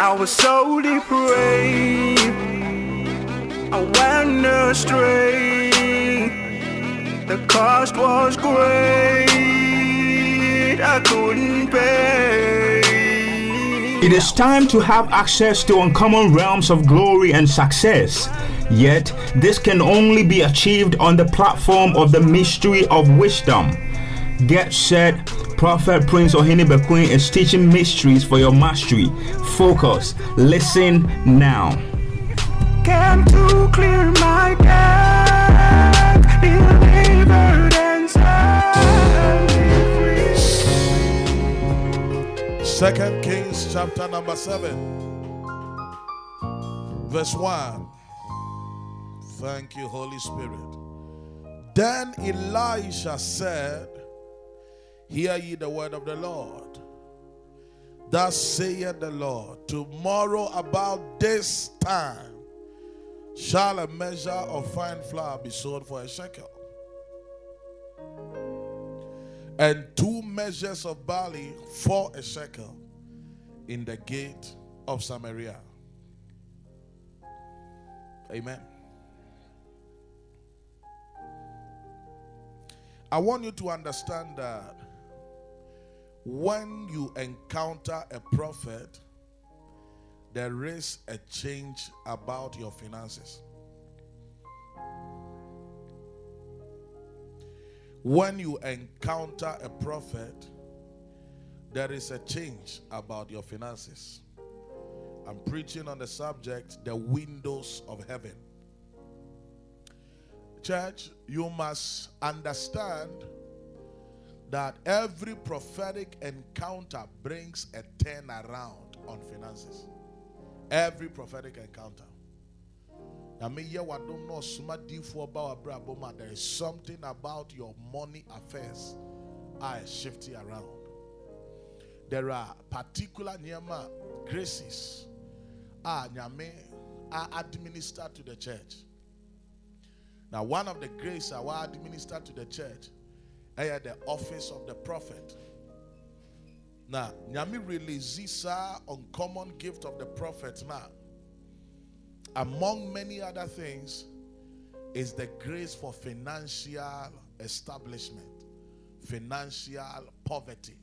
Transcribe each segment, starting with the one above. I was so depraved, I went astray. The cost was great, I couldn't pay. It is time to have access to uncommon realms of glory and success. Yet, this can only be achieved on the platform of the mystery of wisdom. Get set. Prophet Prince Ohene Bekoe is teaching mysteries for your mastery. Focus. Listen now. Came to clear my deck, delivered and set me free. Second Kings chapter number 7, verse 1. Thank you, Holy Spirit. Then Elijah said, "Hear ye the word of the Lord. Thus saith the Lord, tomorrow about this time shall a measure of fine flour be sold for a shekel, and 2 measures of barley for a shekel in the gate of Samaria." Amen. I want you to understand that when you encounter a prophet, there is a change about your finances. When you encounter a prophet, there is a change about your finances. I'm preaching on the subject, the windows of heaven. Church, you must understand that every prophetic encounter brings a turnaround on finances. Every prophetic encounter. There is something about your money affairs are shifting around. There are particular graces are administered to the church. Now, one of the graces I will administer to the church is the office of the prophet. Now, Nyami releases an uncommon gift of the prophet. Now, among many other things, is the grace for financial establishment, financial poverty,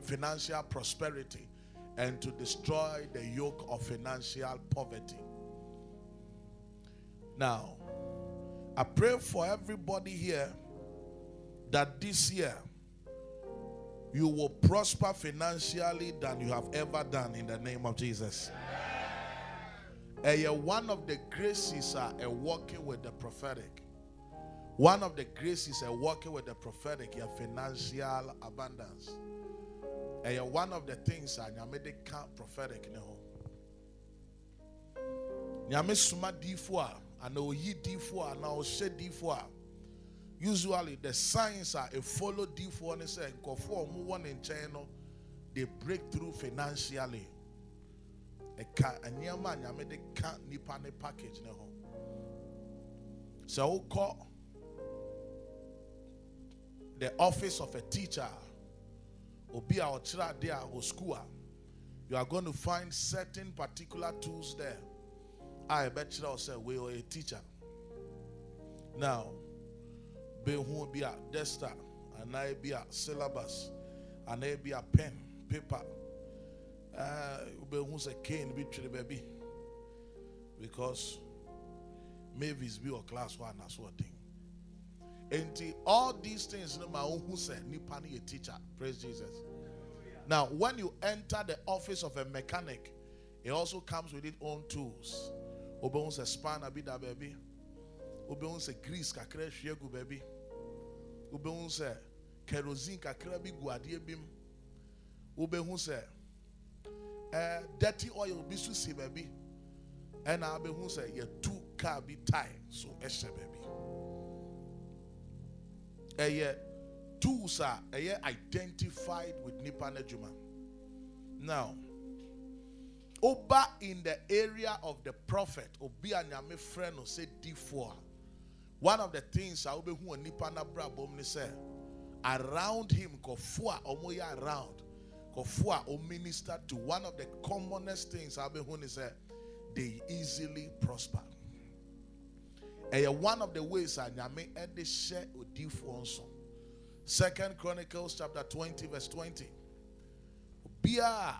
financial prosperity, and to destroy the yoke of financial poverty. Now, I pray for everybody here that this year you will prosper financially than you have ever done in the name of Jesus. And one of the graces are working with the prophetic. One of the graces are working with the prophetic, your financial abundance. And one of the things are your medical prophetic. And ye D4 and I'll say D4. Usually the signs are a follow D4 and say conform one in China, they break through financially. A cat and your man they can't nip on a package no. So call the office of a teacher or be our child there or school. You are going to find certain particular tools there. I bet you also we are a teacher. Now, be who be a desktop, and I be a syllabus, and I be a pen, paper. Be who's a cane be to the baby, because maybe it's be a class one as one thing. And all these things, no matter who said, Nipani a teacher. Praise Jesus. Now, when you enter the office of a mechanic, it also comes with its own tools. Obeun's a span a bit da baby. Obeun's a grease kakre shegu baby. Obeun's a kerosene kakre bi guadie bim. Obeun's a dirty oil bisu si baby. And I beun's a ye 2 car bi tie so eshe baby. And ye tools are identified with Nipanejuma. Now, Oba in the area of the prophet, Obi and Yami friend, or say D4. One of the things I will be who Nipana Brabomni said, around him, Kofua, Omoya around, Kofua O ministered to one of the commonest things Abehun is that they easily prosper. And one of the ways I nyame and they share Odifu onso. Second Chronicles chapter 20 verse 20. Bia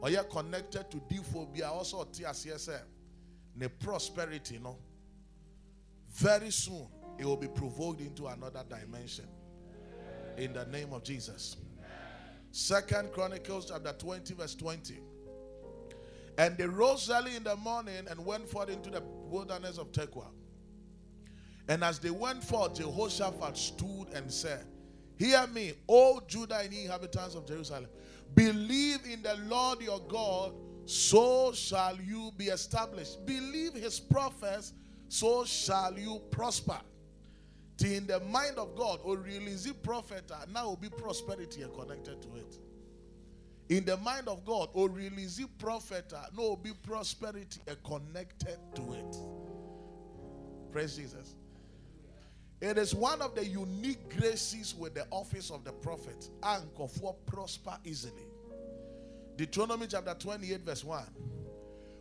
or you connected to Difobia also TSSM. Ne prosperity, no. Very soon it will be provoked into another dimension. In the name of Jesus. Second Chronicles chapter 20 verse 20. And they rose early in the morning and went forth into the wilderness of Tekoa. And as they went forth, Jehoshaphat stood and said, "Hear me, O Judah and ye inhabitants of Jerusalem. Believe in the Lord your God, so shall you be established. Believe his prophets, so shall you prosper." In the mind of God, or release the prophet, now will be prosperity connected to it. In the mind of God, or release the prophet, now will be prosperity connected to it. Praise Jesus. It is one of the unique graces with the office of the prophet. And for prosper easily. Deuteronomy chapter 28 verse 1.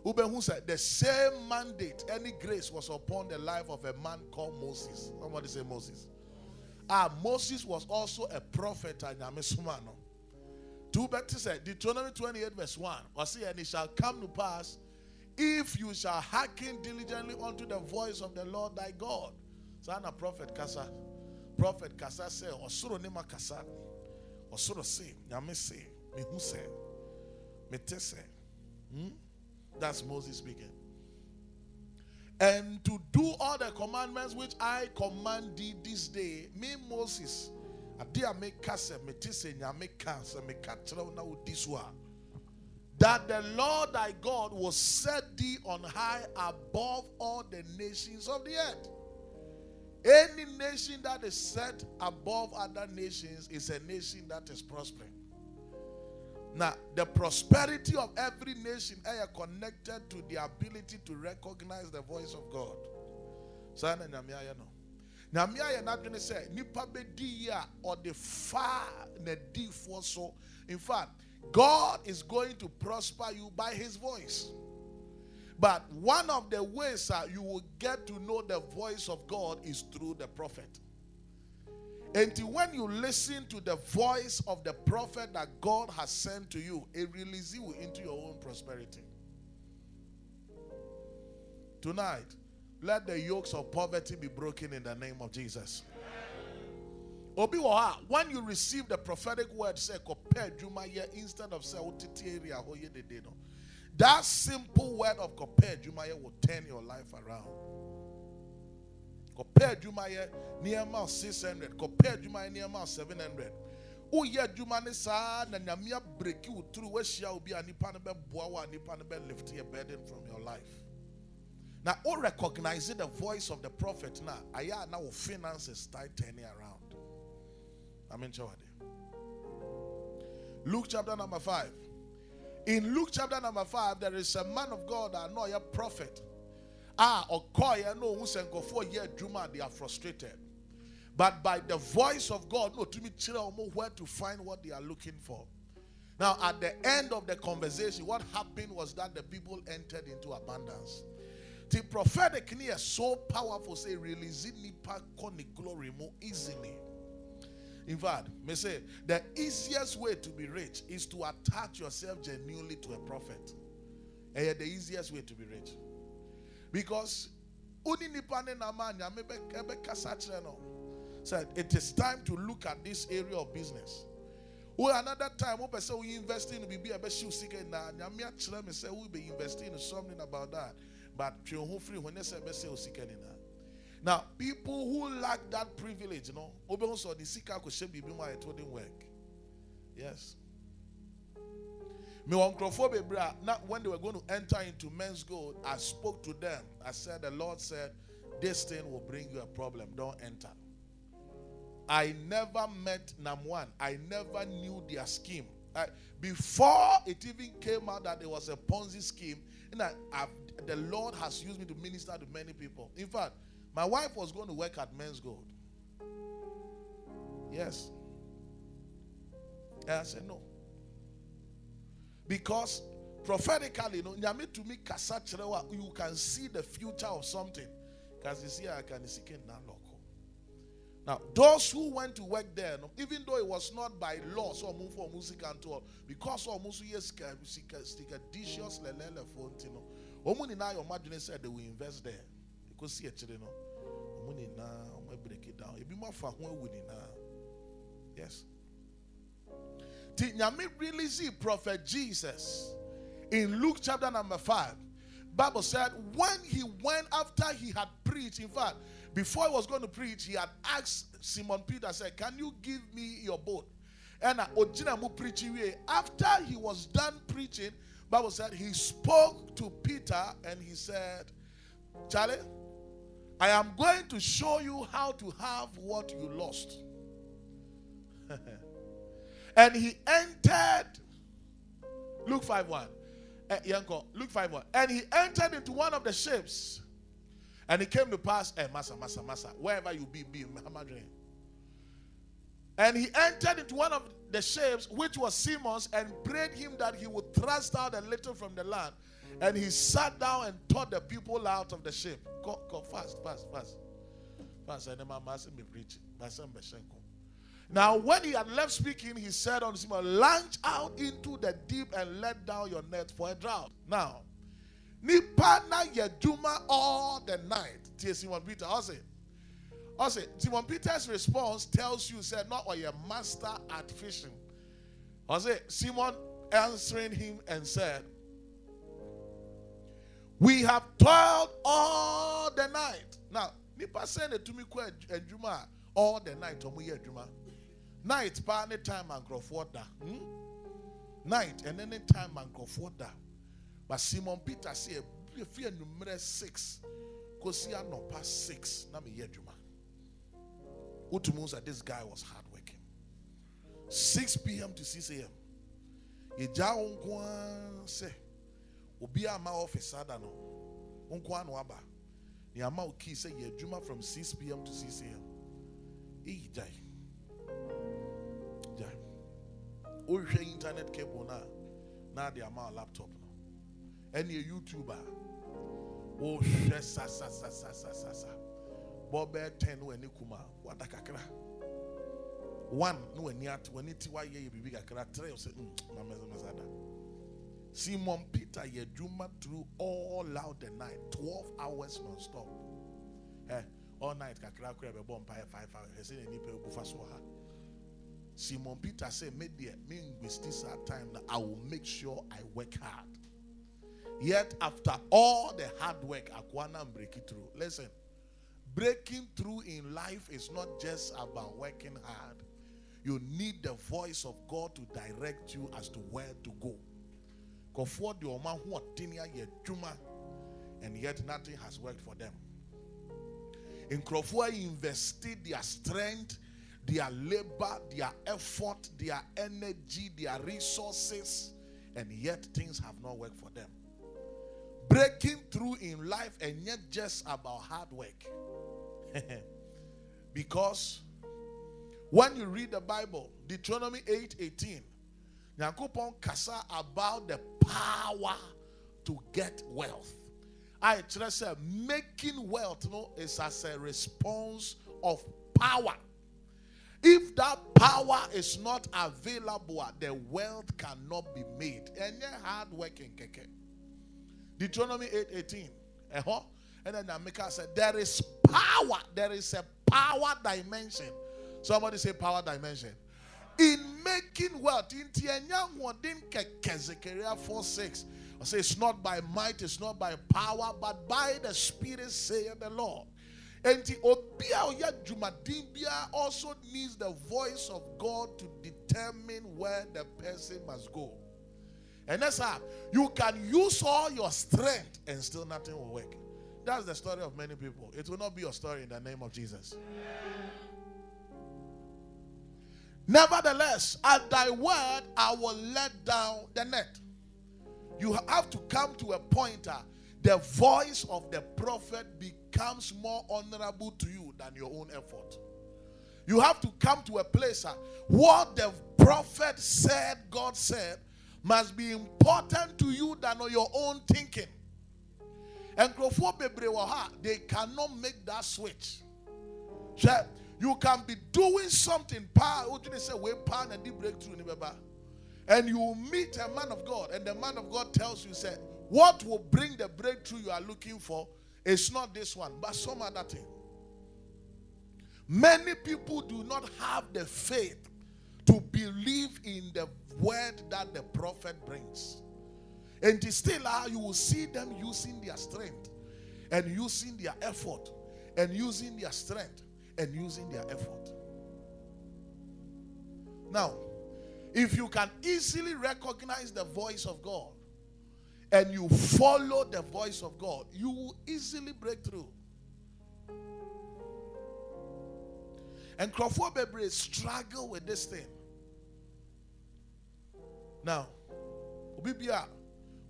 Ubehu said, the same mandate, any grace was upon the life of a man called Moses. Somebody say Moses. Moses was also a prophet. Deuteronomy 28 verse 1. And it shall come to pass, if you shall hearken diligently unto the voice of the Lord thy God. Sana prophet Kasa say, Osuro Nima Kasa, Osuro say, Yame say, Mihu say, Mete say. That's Moses speaking. And to do all the commandments which I command thee this day, me Moses, Adia me Kasa, Mete say, Yame Kasa, me Katra na udiswa. That the Lord thy God will set thee on high above all the nations of the earth. Any nation that is set above other nations is a nation that is prospering. Now, the prosperity of every nation is connected to the ability to recognize the voice of God. Sana nyamiya no. Nyamiya na dwene say nipa be di ya or the far na di for so. In fact, God is going to prosper you by his voice. But one of the ways you will get to know the voice of God is through the prophet. And when you listen to the voice of the prophet that God has sent to you, it releases you into your own prosperity. Tonight, let the yokes of poverty be broken in the name of Jesus. Obiwa, when you receive the prophetic word, say, "Compare Jumaya," instead of say, "Otitiria," or "Ye de deno." That simple word of Kopeh Jumaya will turn your life around. Kopeh Jumaya near mouth 600. Kopeh Jumaya near mouth 700. Oh yeah, Jumani sa na nyamia break you through where she will be and Nipanabe Buawa and Nipanabe lift your burden from your life. Now, all recognizing the voice of the prophet now, Aya now finances start turning around. Amen. Luke chapter number 5. In Luke chapter number 5, there is a man of God, I know a prophet. Okoye no who's and go for year Juma, they are frustrated. But by the voice of God, no to me children where to find what they are looking for. Now, at the end of the conversation, what happened was that the people entered into abundance. The prophetic near so powerful, say releasing nipa koni glory more easily. In fact, may say the easiest way to be rich is to attach yourself genuinely to a prophet. And the easiest way to be rich, because said it is time to look at this area of business. Another time, we say we invest in be a best me say we be investing in something about that, but when they say now, people who lack that privilege, you know, the seeker could shame be my holding work. Yes. Me when they were going to enter into Men's Gold, I spoke to them. I said, the Lord said, this thing will bring you a problem. Don't enter. I never met Namwan. I never knew their scheme. Before it even came out that there was a Ponzi scheme, and the Lord has used me to minister to many people. In fact, my wife was going to work at Men's Gold. Yes. And I said, no. Because prophetically, you can see the future of something. Now, those who went to work there, even though it was not by law, so move for music and all, because of said they will invest there. You could see it, break it down. It be more for yes. Nyame really see Prophet Jesus in Luke chapter number 5. Bible said when he went after he had preached, in fact, before he was going to preach, he had asked Simon Peter, said, "Can you give me your boat?" And after he was done preaching, Bible said he spoke to Peter and he said, "Charlie, I am going to show you how to have what you lost." And he entered Luke 5:1. Luke 5:1. And he entered into one of the ships. And it came to pass, Massa, wherever you be, and he entered into one of the ships, which was Simon's, and prayed him that he would thrust out a little from the land. And he sat down and taught the people out of the ship. Go fast. Now, when he had left speaking, he said unto Simon, "Launch out into the deep and let down your net for a draught." Now, Nipana Yeduma all the night. Dear Simon Peter, I say, Simon Peter's response tells you, said, not what your master at fishing. I say, Simon answering him and said, "We have toiled all the night." Now, Nipa send it to me all the night. Night, by any time and grow for that. Night, and any time and grow for that. But Simon Peter said, if you number 6, because you are not past 6, now me hear you, man. What means that this guy was hardworking. 6 p.m. to 6 a.m. He just unkwan say, "Obi ama office ada no, unkwan no aba." He ama uki say, "Ye juma from 6 p.m. to 6 a.m." He die. Oh, your internet cable now they are my laptop now. Any YouTuber, oh, sa. Bobber 10 when you come out, what a cacra. 1 no any at 20 year be bigger crack trail. Say, Simon Peter, ye juma through all out the night, 12 hours non stop. All night, cacra crab a bomb by 5 hours. I say any people for so hard. Simon Peter said, "Maybe with this time that I will make sure I work hard." Yet after all the hard work, I can't break it through. Listen, breaking through in life is not just about working hard. You need the voice of God to direct you as to where to go. And yet nothing has worked for them. In Crawford, invested their strength, their labor, their effort, their energy, their resources, and yet things have not worked for them. Breaking through in life and yet just about hard work. Because when you read the Bible, Deuteronomy 8:18, Yakupon Kasa about the power to get wealth. I trust making wealth is as a response of power. If that power is not available, the wealth cannot be made. And you're hard working. Deuteronomy 8:18. And then Namika said, there is power. There is a power dimension. Somebody say power dimension. In making wealth. In Zechariah 4:6. I say it's not by might, it's not by power, but by the Spirit, saith the Lord. And also needs the voice of God to determine where the person must go. And that's how you can use all your strength and still nothing will work. That's the story of many people. It will not be your story in the name of Jesus. Amen. Nevertheless, at thy word, I will let down the net. You have to come to a point. The voice of the prophet becomes more honorable to you than your own effort. You have to come to a place where the prophet said, God said, must be important to you than your own thinking. And they cannot make that switch. You can be doing something, and you meet a man of God, and the man of God tells you, say, what will bring the breakthrough you are looking for is not this one, but some other thing. Many people do not have the faith to believe in the word that the prophet brings. And still, you will see them using their strength and using their effort and using their strength and using their effort. Now, if you can easily recognize the voice of God and you follow the voice of God, you will easily break through. And Crawford Bebre struggle with this thing. Now, Obibia,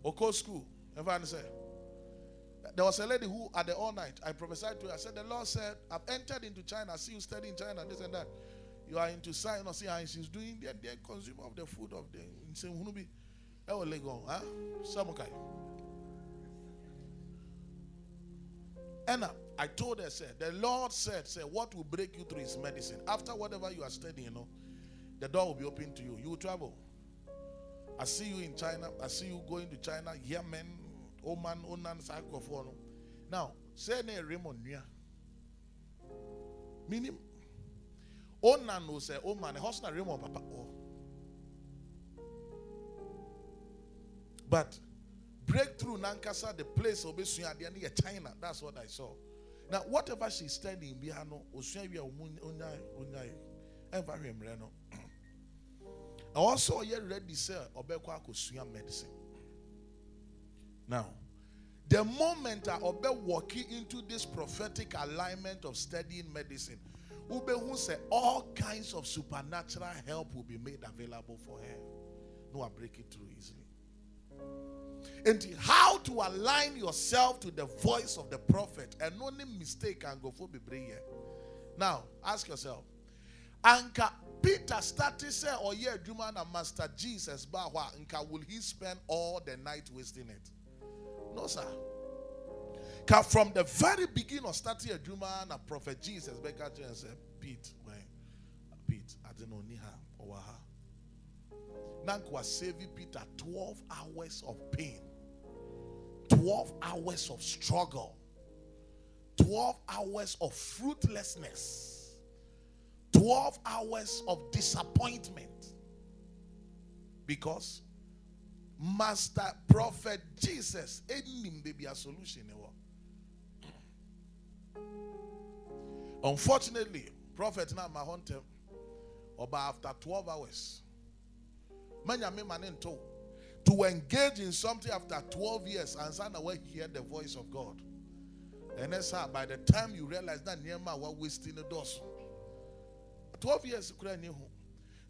Oko school, everyone said, there was a lady who at the all night, I prophesied to her, I said, the Lord said, I've entered into China, I see you studying China, this and that. You are into science, and she's doing the consumer of the food of the Hunubi. And I told her, said, the Lord said, what will break you through is medicine. After whatever you are studying, you know, the door will be open to you. You will travel. I see you in China. I see you going to China, Yemen, Oman, Onan, Sarkophone. Now, say ne Raymond Nia. Meaning, Onan will say, Oman, Hosna Raymond, Papa. But breakthrough Nankasa, the place of China. That's what I saw. Now, whatever she's studying, Biano, Osuya Unai, Envarim Reno. I also read this Obekwa Kosuya medicine. Now, the moment I obey walking into this prophetic alignment of studying medicine, Ubehu said all kinds of supernatural help will be made available for her. No, I break it through easily. And how to align yourself to the voice of the prophet and only mistake and go for Biblia. Now, ask yourself. Anka Peter started say or yeah, Juman and Master Jesus Bahwa, Anka will he spend all the night wasting it? No, sir. Because from the very beginning of starting a Juman and Prophet Jesus Becca and said, Pete, I don't know Niha or Waha. Nank was saving Peter 12 hours of pain, 12 hours of struggle, 12 hours of fruitlessness, 12 hours of disappointment. Because Master Prophet Jesus ain't baby a solution. Unfortunately, Prophet now my hunter about after 12 hours. To engage in something after 12 years and stand away hear the voice of God. And that's how by the time you realize that Niema was wasting the doors. 12 years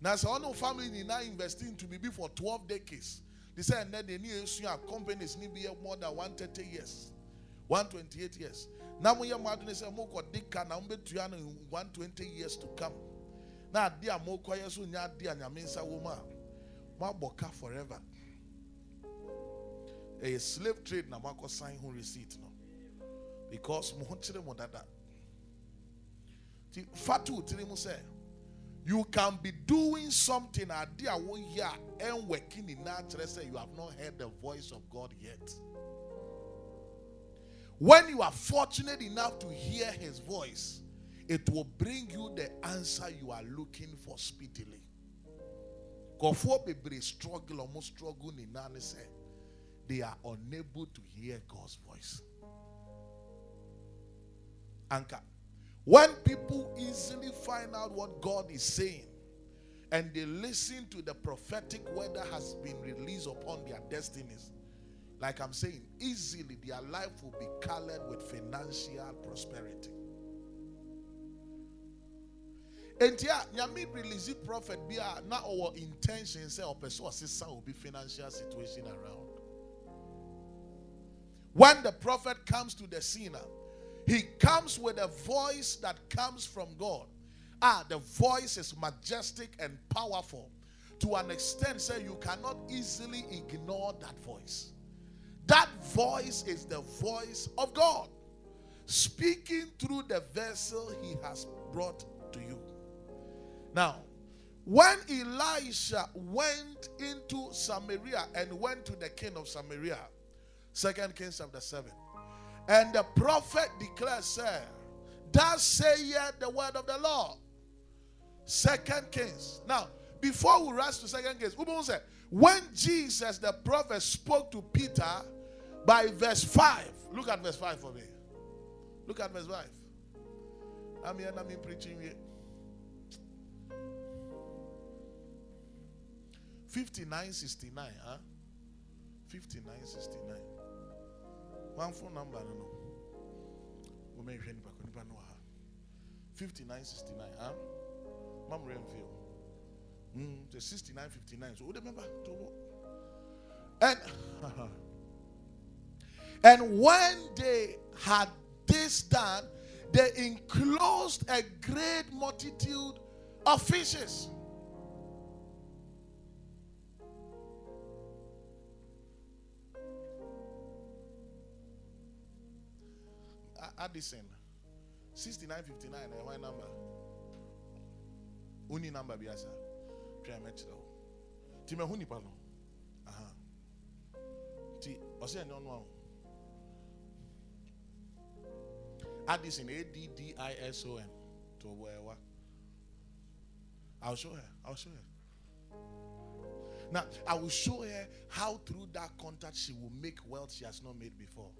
now so family is now investing to be for 12 decades. They say and then they need companies need be more than 130 years. 128 years. Now we are mad say more can 120 years to come. Now dear more quiet soon dear Nyaminsa woman. Maboka forever. A slave trade na mako sign who receipt no. Because muhunchire modada. Fatu tirimu say you can be doing something idea one year and working in that say you have not heard the voice of God yet. When you are fortunate enough to hear his voice, it will bring you the answer you are looking for speedily. Struggle almost struggle in say they are unable to hear God's voice. Anka, when people easily find out what God is saying and they listen to the prophetic word that has been released upon their destinies, like I'm saying, easily their life will be colored with financial prosperity. And yeah, Nyami release prophet be not our intention say or person sister will be financial situation around. When the prophet comes to the scene, he comes with a voice that comes from God. The voice is majestic and powerful to an extent, say you cannot easily ignore that voice. That voice is the voice of God, speaking through the vessel he has brought to you. Now, when Elisha went into Samaria and went to the king of Samaria, 2 Kings chapter 7, and the prophet declared, sir, thus saith the word of the Lord. 2 Kings. Now, before we rush to 2 Kings, when Jesus the prophet spoke to Peter by verse 5, look at verse 5 for me. Look at verse 5. I'm here, I'm preaching here. 5969, huh? 5969. One phone number, no. 5969, huh? Mom Renfield. 6959. So remember. And when they had this done, they enclosed a great multitude of fishes. Addison, 6959, and why number? Only number biasa. Addison, Addison. I'll show her. I'll show her. Now, I will show her how through that contact she will make wealth she has not made before.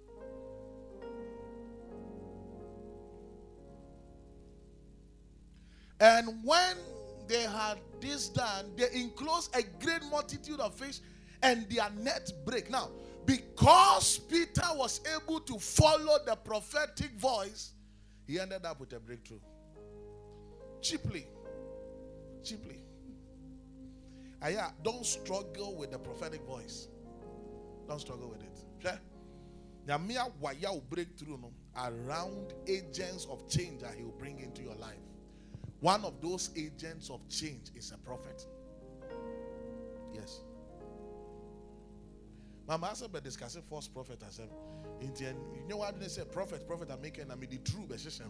And when they had this done, they enclosed a great multitude of fish, and their net break. Now, because Peter was able to follow the prophetic voice, he ended up with a breakthrough. Cheaply. Cheaply. Don't struggle with the prophetic voice. Don't struggle with it. Breakthrough around agents of change that he will bring into your life. One of those agents of change is a prophet. Yes. Mama, I said, but discussing false prophet. I said, you know what they say? Prophet, prophet, I'm making, I mean, the true decision.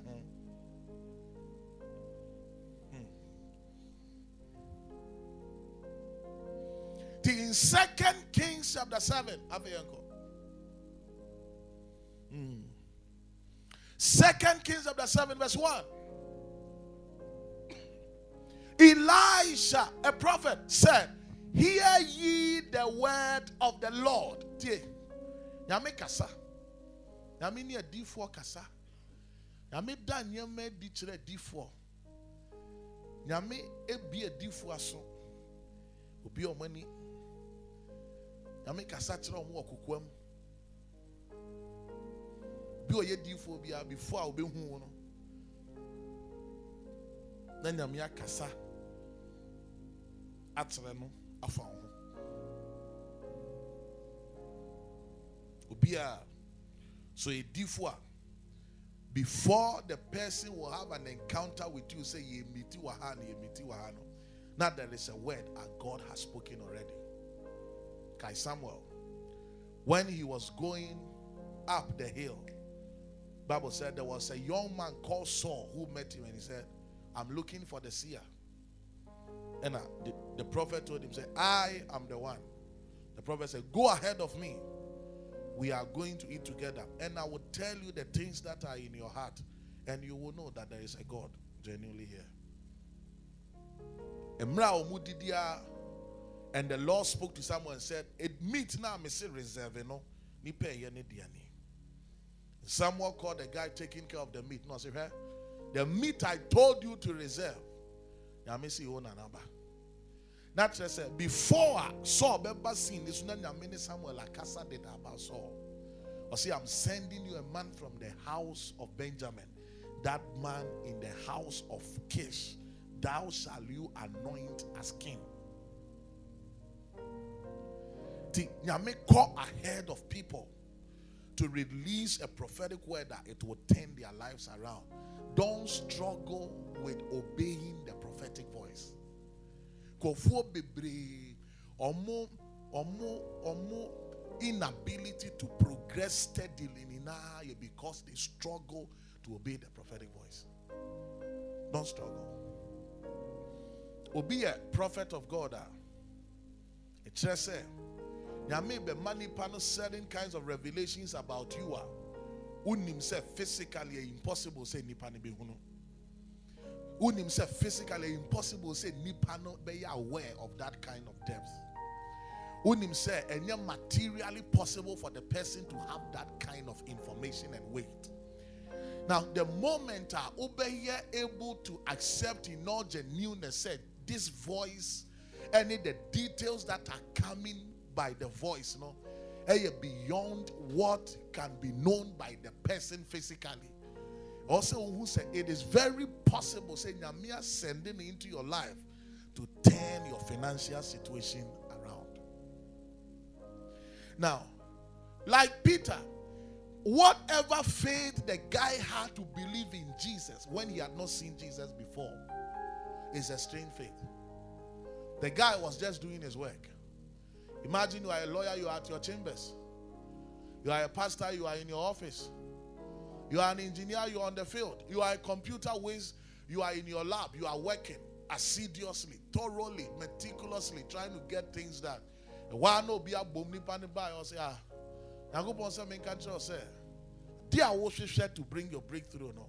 In 2 Kings chapter 7, have a uncle. 2 Kings chapter 7 verse 1. Elijah, a prophet, said, hear ye the word of the Lord. Nyame kasa. Nyame near D4 kasa. Nyame da nyame di chere D4. Nyame ebi e D4 so. Obi omani. Nyame kasa chere omo okukwam. Bi oye D4 bia before obi hu no. Na nyame akasa. So a differ before the person will have an encounter with you, say ye miti wahani, ye miti wahano. Now there is a word and God has spoken already. Kai Samuel, when he was going up the hill, Bible said there was a young man called Saul who met him and he said, I'm looking for the seer. And the prophet told him, say, I am the one. The prophet said, go ahead of me. We are going to eat together. And I will tell you the things that are in your heart. And you will know that there is a God genuinely here. And the Lord spoke to someone and said, admit now, I say reserve. Someone called the guy taking care of the meat. No, say, the meat I told you to reserve. That's just said before Saul ever seen this. Samuel Akasa did about Saul. Or see, I'm sending you a man from the house of Benjamin. That man in the house of Kish, thou shall you anoint as king. Nyame call ahead of people to release a prophetic word that it will turn their lives around. Don't struggle with obeying the prophetic voice. Kofuo bebre omo inability to progress steadily because they struggle to obey the prophetic voice. Don't struggle. Obi a prophet of God. There may be many certain kinds of revelations about you are unimse physically impossible say nipani be hunu. Unimse physically impossible say nipano be aware of that kind of depth. Unimse and you're materially possible for the person to have that kind of information and weight. Now the moment you're able to accept in all genuineness said this voice, any the details that are coming by the voice, you know, beyond what can be known by the person physically. Also, who said it is very possible, say Nyamia sending into your life to turn your financial situation around. Now, like Peter, whatever faith the guy had to believe in Jesus when he had not seen Jesus before is a strange faith. The guy was just doing his work. Imagine you are a lawyer, you are at your chambers. You are a pastor, you are in your office. You are an engineer, you are on the field. You are a computer whiz, you are in your lab. You are working assiduously, thoroughly, meticulously, trying to get things done. Why no be a boom nipa or say ah dear worship share to bring your breakthrough no.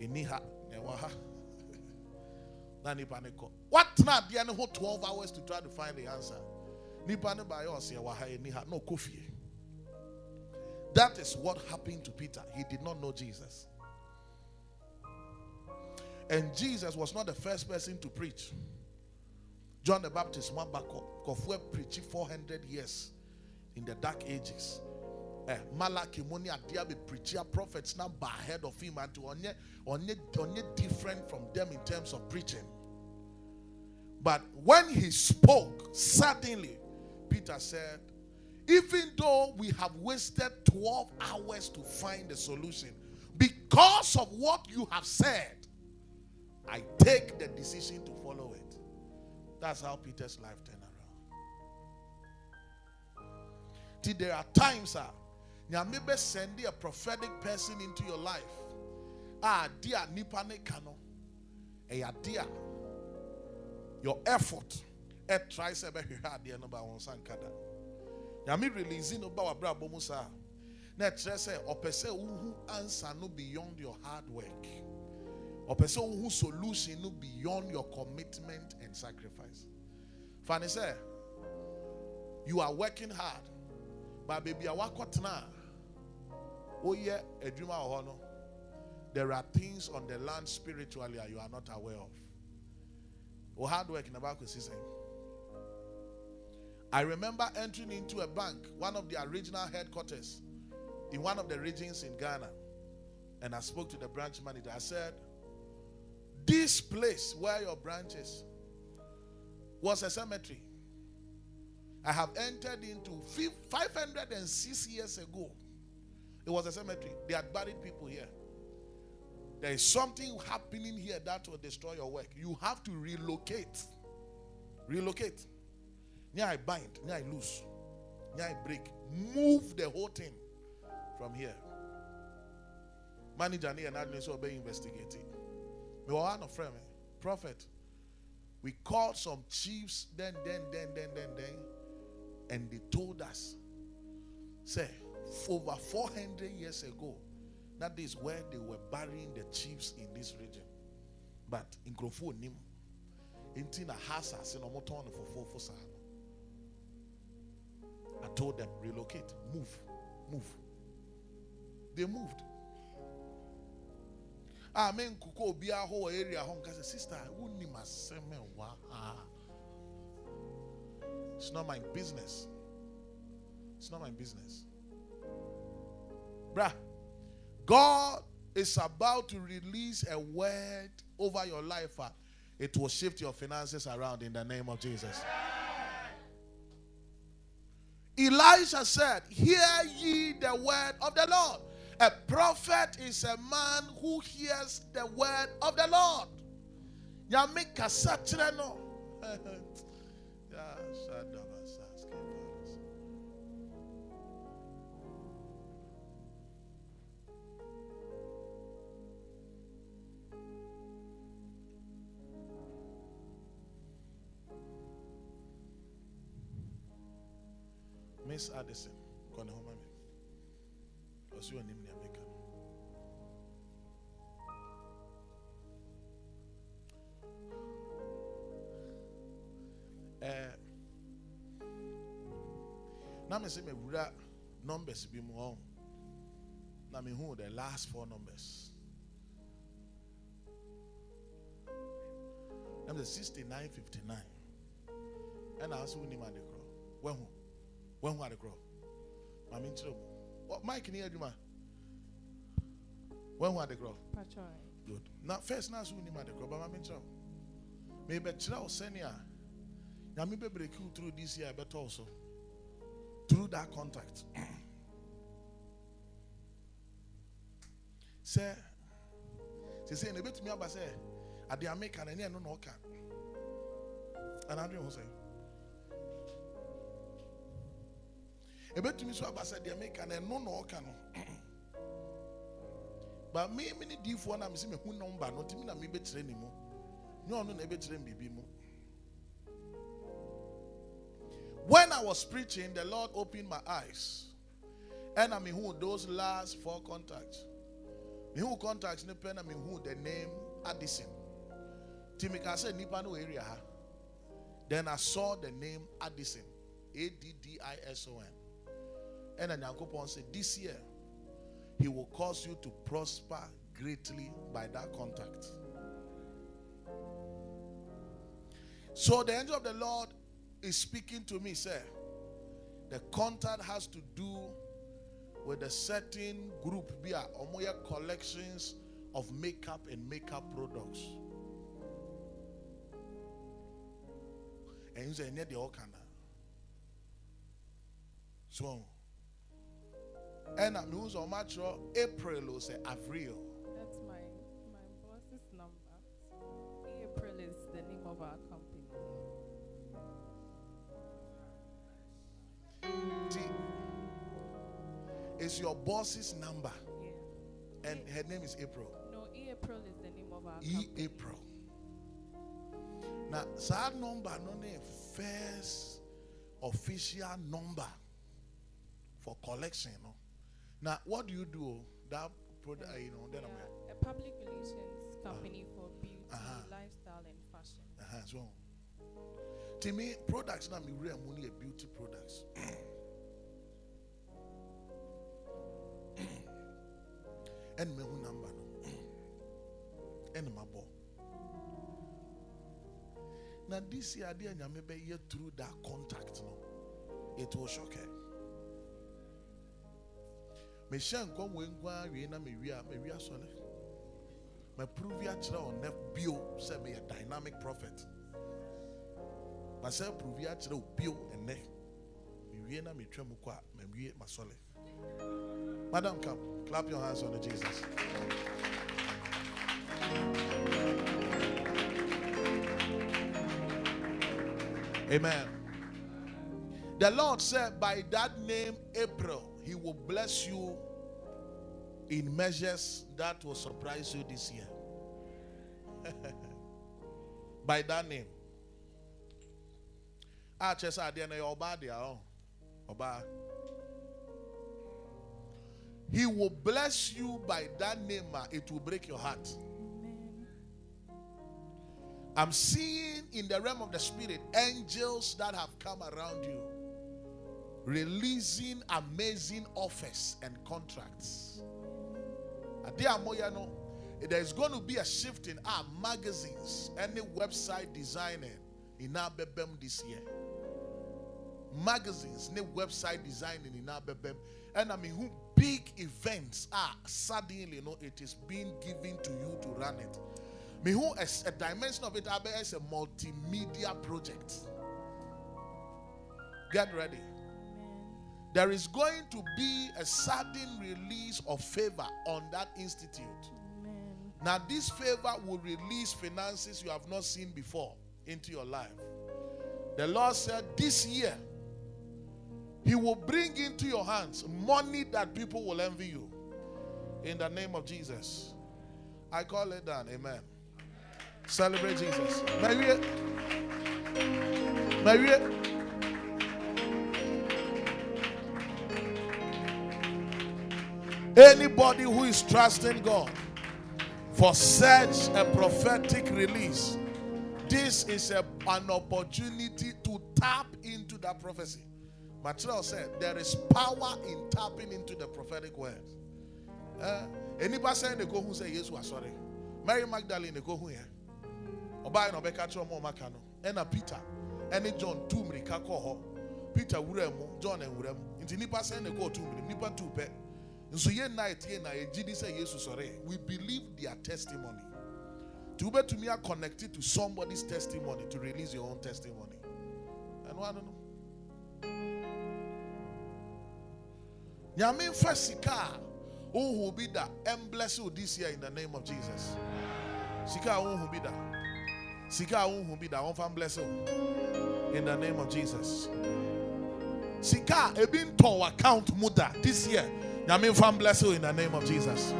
Iniha newaha. What now? They are no 12 hours to try to find the answer. That is what happened to Peter. He did not know Jesus. And Jesus was not the first person to preach. John the Baptist, Kofuwe preached 400 years in the dark ages. Malachi moni adiabe preacher prophets now by ahead of him and to onye different from them in terms of preaching. But when he spoke, suddenly, Peter said, even though we have wasted 12 hours to find a solution, because of what you have said, I take the decision to follow it. That's how Peter's life turned around. See, there are times, you may be sending a prophetic person into your life. Ah, dear, nipane kano. Eh, dear. Your effort at tries ever had the number one son kada. Yami releasing about Bra Bomusa. Netrese or person who answer no beyond your hard work. Or person who solution no beyond your commitment and sacrifice. Fanny say you are working hard, but baby awakotna. Oh yeah, a dreamer or honor. There are things on the land spiritually you are not aware of. Or hard work in the back of the system. I remember entering into a bank, one of the original headquarters in one of the regions in Ghana, and I spoke to the branch manager. I said, this place where your branch is was a cemetery. I have entered into 506 years ago. It was a cemetery. They had buried people here. There is something happening here that will destroy your work. You have to relocate. Relocate. Near I bind, near I loose, near I break. Move the whole thing from here. Manager and administration will be investigating. We were on a friend, prophet. We called some chiefs, then, and they told us, say, over 400 years ago, that is where they were burying the chiefs in this region. But in Grofo Nim, in Tina Hasa, Sinomoton for Fofosa. I told them, relocate, move. They moved. I mean, Kuko Bia whole area home because sister, it's not my business. It's not my business. Bruh. God is about to release a word over your life. It will shift your finances around in the name of Jesus. Yeah. Elijah said, hear ye the word of the Lord. A prophet is a man who hears the word of the Lord. Miss Addison, come home, mommy. What's your name? Now me say me wura numbers be more. Now me who the last four numbers. Them the 69, 59. And I also name at the crow. When who at the crow? I'm in trouble. What Mike near you ma? When who at the crow? Good. Now first now who name at the crow, but I'm in trouble. Maybe Chira senior. Now me be break you through this year, but also. Through that contact, say, she said, "Nebet me abase." At the American, and I don't know what. And I don't say. Nebet me so abase the American, and no know what. But me, many deep one, I'm seeing me who number. Not me, I'm nebet anymore. No, no, nebet baby more. When I was preaching, the Lord opened my eyes. And I mean who those last four contacts. Who contacts the pen, I mean who the name Addison. Timika said Nipano area. Then I saw the name Addison. Addison. And then Yankopon said, this year he will cause you to prosper greatly by that contact. So the angel of the Lord is speaking to me, sir. The contact has to do with a certain group, via Omoya collections of makeup and makeup products. And you say, near the Okana. So, and I'm using on Matro April, say Avril. That's my boss's number. April is the name of our company. It's your boss's number, yeah. And her name is April. No, E April is the name of our company. E April. Now, sad number, no name, first official number for collection. No? Now, what do you do? That product, you know, then yeah, a public relations company for beauty, lifestyle, and fashion. So, to me, products now me real money, beauty products. And my number, and my boy. Now this year, dear, you may be through that contact. No, it will shock her. Me share come when we na me we are sorry. Me prove ya chira on bio say me a dynamic prophet. Me say prove ya chira bio and ne me we na me twem kwa me we ma sorry. Madam, come. Clap your hands on the Jesus. Amen. The Lord said, by that name, April, he will bless you in measures that will surprise you this year. By that name. He will bless you by that name. It will break your heart. Amen. I'm seeing in the realm of the spirit angels that have come around you, releasing amazing offers and contracts. There is going to be a shift in our magazines and the website designing in our Bebem this year. Magazines, the website designing in our Bebem, and I mean who. Big events are suddenly, you know, it is being given to you to run it. Me who is a dimension of it, is a multimedia project. Get ready. There is going to be a sudden release of favor on that institute. Now, this favor will release finances you have not seen before. into your life. The Lord said, this year, He will bring into your hands money that people will envy you. In the name of Jesus. I call it done. Amen. Celebrate Jesus. May we anybody who is trusting God for such a prophetic release, this is an opportunity to tap into that prophecy. Material said there is power in tapping into the prophetic word. Anybody saying they go who say yes, we are sorry. Mary Magdalene they go who here. Oba no be catch omo makano. Ena Peter, ena John two mrika koho. Peter wuremu, John and wuremu. Inti nipa saying they go two mrika. Nipa two pe. We believe their testimony. To be to me are connected to somebody's testimony to release your own testimony. And I don't know. Nyamin Fasika, who will be that and bless you this year in the name of Jesus. Sika who be that. Sika who be that one bless you in the name of Jesus. Sika a bin to account muda this year. Yamin fam bless you in the name of Jesus.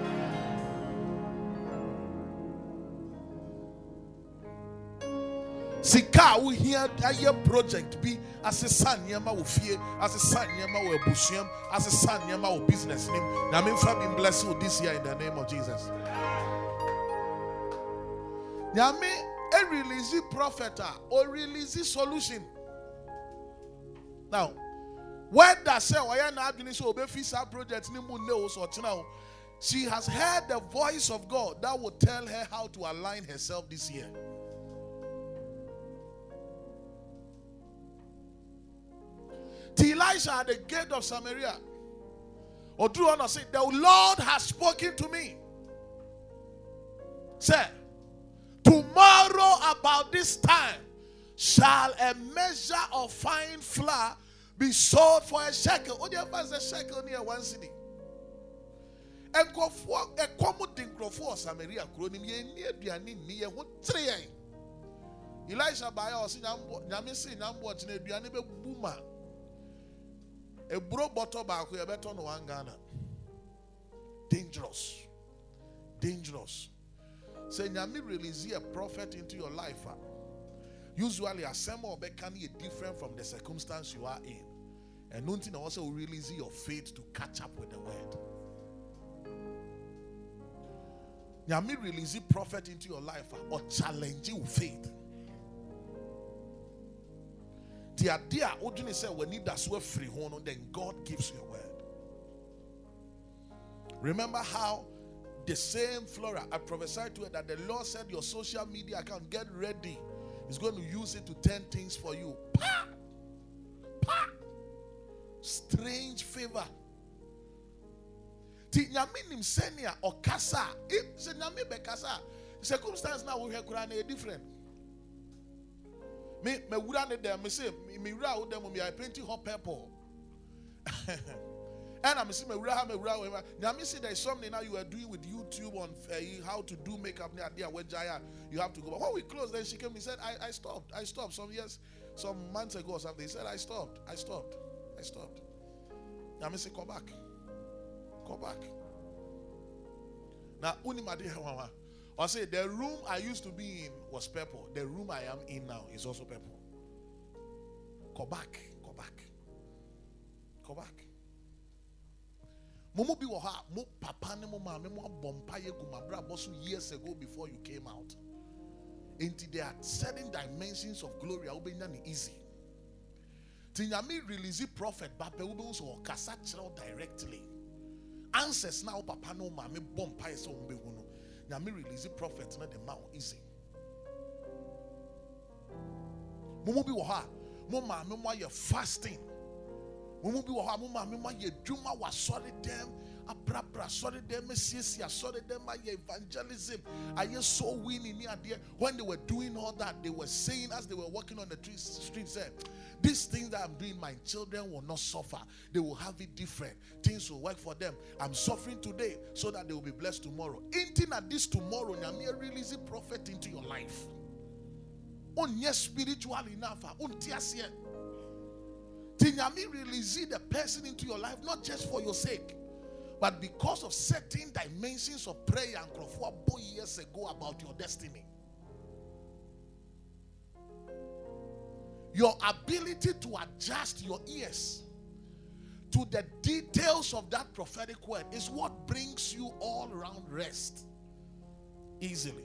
Sika we hear a project be as a son yama will fear, as a son yama will bushium, as a son yama will business name. Yamin fam bless you this year in the name of Jesus. Yami a release prophet or release solution. Now whether say project she has heard the voice of God that will tell her how to align herself this year. To Elijah at the gate of Samaria, Odruana said, the Lord has spoken to me. Say, tomorrow about this time shall a measure of fine flour be sold for a shekel. Oh, there was a shekel near one city. And go for a common thing for Samaria, Cronin, near Bianin, near what three. Elijah by us in Yamisi, Nambots, and Bianibe Boomer. A broke bottle back with a bet on one Ghana. Dangerous. Dangerous. Say, Yami release a prophet into your life. Usually, a sermon can be different from the circumstance you are in. And nothing also release your faith to catch up with the word. Yami release prophet into your life or challenge you faith. The idea, Odin said, we need that swear free honor, then God gives you a word. Remember how the same Flora, I prophesied to her that the Lord said, your social media account, get ready. He's going to use it to turn things for you. Pa! Pa! Strange favor. Tinyaminim senia or kasa. It's a circumstance now we have different. Me wouldn't them say me row them me I painting hot purple. And I'm saying me row. Now me say there is something now you are doing with YouTube on how to do makeup near there where Jaya you have to go. But when we closed, then she came and said I stopped some years, some months ago or something. He said I stopped. Now me say go back. Now unimadi hawa. I say the room I used to be in was purple. The room I am in now is also purple. Go back. Mumu bi woha, mu papa ne mu mama mu abompa ye gumabra boss years ago before you came out. Until there are certain dimensions of glory I will be easy. Tinyami release prophet bape we be so kasa chiro directly. Answers now papa no mama bompa ye so we be hunu. Nyami release prophets na the mouth easy. Mumu bi woha, mu mama mu ye fasting. Mumu bi woha, mu mama mu ye dwuma wa sorry them, abrabra sorry them, siesia sorry them ye evangelism. Are you so winning near there? When they were doing all that, they were saying as they were walking on the street said, these things that I'm doing, my children will not suffer. They will have it different. Things will work for them. I'm suffering today so that they will be blessed tomorrow. Anything at this tomorrow, Nyame release a prophet into your life. on yes spiritual enough, on tiasier. Tinyami release the person into your life, not just for your sake, but because of certain dimensions of prayer and crofua 4 years ago about your destiny. Your ability to adjust your ears to the details of that prophetic word is what brings you all around rest easily.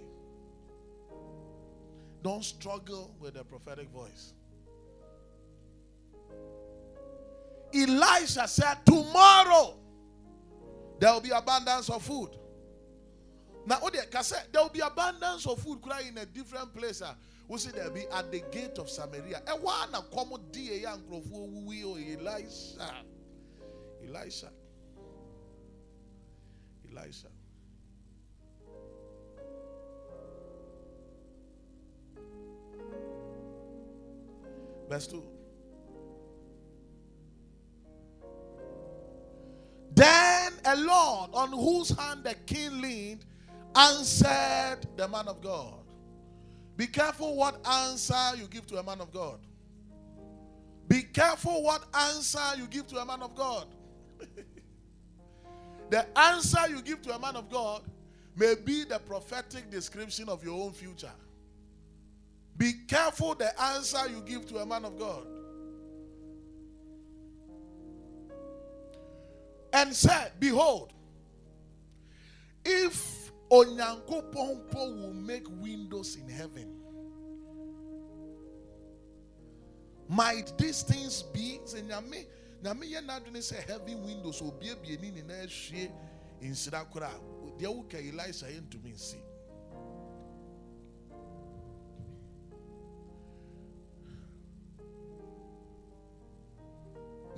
Don't struggle with the prophetic voice. Elijah said, tomorrow there will be abundance of food. Now, there will be abundance of food in a different place. We see there will be at the gate of Samaria. And one common day, Elijah. Verse 2. Then a Lord on whose hand the king leaned answered the man of God. Be careful what answer you give to a man of God. Be careful what answer you give to a man of God. The answer you give to a man of God may be the prophetic description of your own future. Be careful the answer you give to a man of God. And said, behold, if Onyankopon will make windows in heaven, might these things be? Heavy windows will be in Sidakura. Elijah to me see.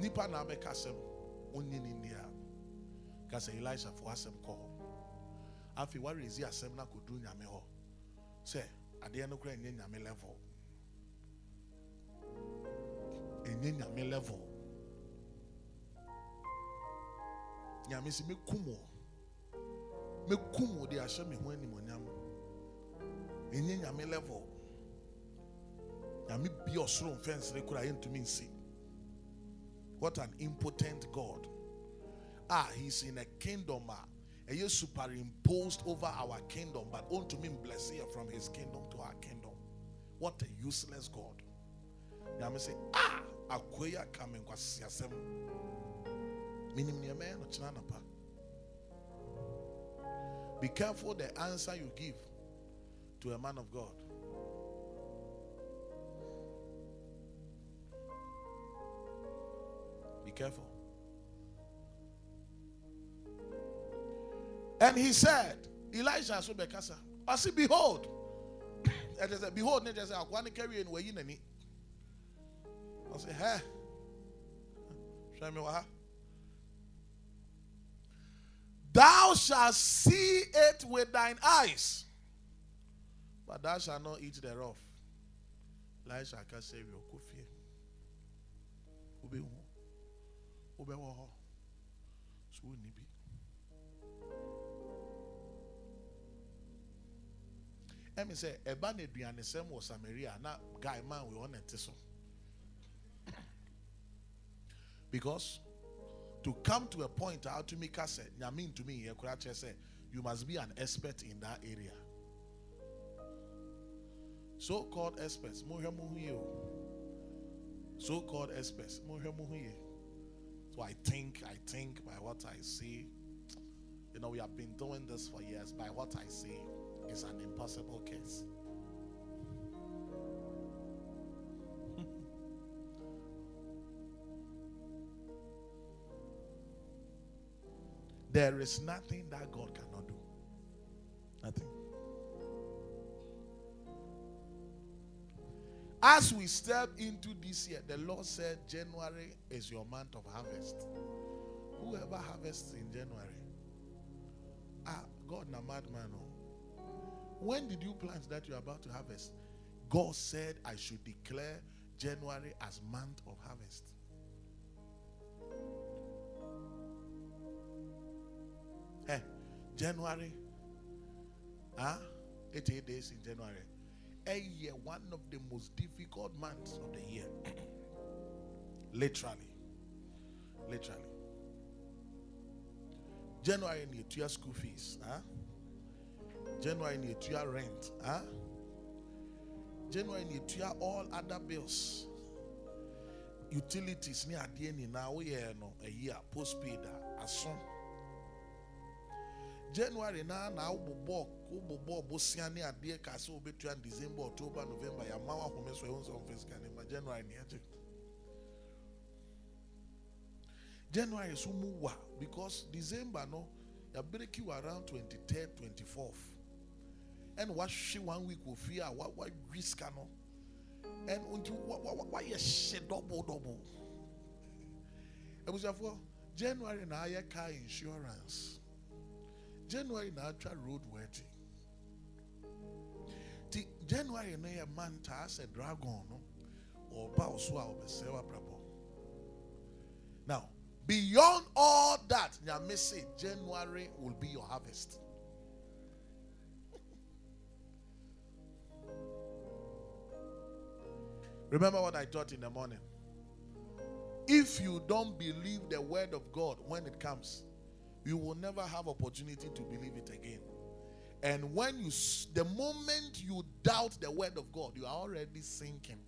Nipa na be kasem onye ni ndia kase Elijah for asem call afi wa rezi asem na kodru nyame ho say ade no kra enye nyame level nyame si me kumo de asem me ho animonyam enye nyame level nyame bi osoro fence re kra entumi nsi. What an impotent God. He's in a kingdom. He is superimposed over our kingdom, but unto me bless you from his kingdom to our kingdom. What a useless God. Yami say, akoya kame kwasiasem. Minim niame no chana pa. Be careful the answer you give to a man of God. Be careful. And he said, Elijah so bekasa. I see, behold. And he said, behold, I said, I want to carry in way in any. I said, huh? Show me what? Thou shalt see it with thine eyes, but thou shalt not eat thereof. Elijah can save your coffee. Obey. Let me say, a banner behind the same was Samaria, not guy man we want to so. Because to come to a point out to me, cassette, Yamin to me, you must be an expert in that area. So called experts, so called experts, so I think by what I see, we have been doing this for years. By what I see, it's an impossible case. There is nothing that God cannot do. Nothing. As we step into this year, the Lord said January is your month of harvest. Whoever harvests in January, God, na madman. When did you plant that you're about to harvest? God said I should declare January as month of harvest. January, 88 days in January. a year, one of the most difficult months of the year. Literally. January need to your school fees, huh? January need to your rent, huh? January need to your all other bills. Utilities near the end in our year, no, a year, postpaid, as soon. January now, Bobo, Bosiani, and dear Castle between December, October, November, your mama who makes her own office can in my January. January is Umuwa because December, no, you break you around 23rd, 24th. And what she 1 week will fear, what risk, no? And until why you she double. It was therefore January now, your car insurance. January na actual roadworthy. The January na a man as a dragon or bauswa or besewa brabo. Now, beyond all that, Nyame say January will be your harvest. Remember what I taught in the morning. If you don't believe the word of God when it comes, you will never have opportunity to believe it again. And when you, the moment you doubt the word of God, you are already sinking.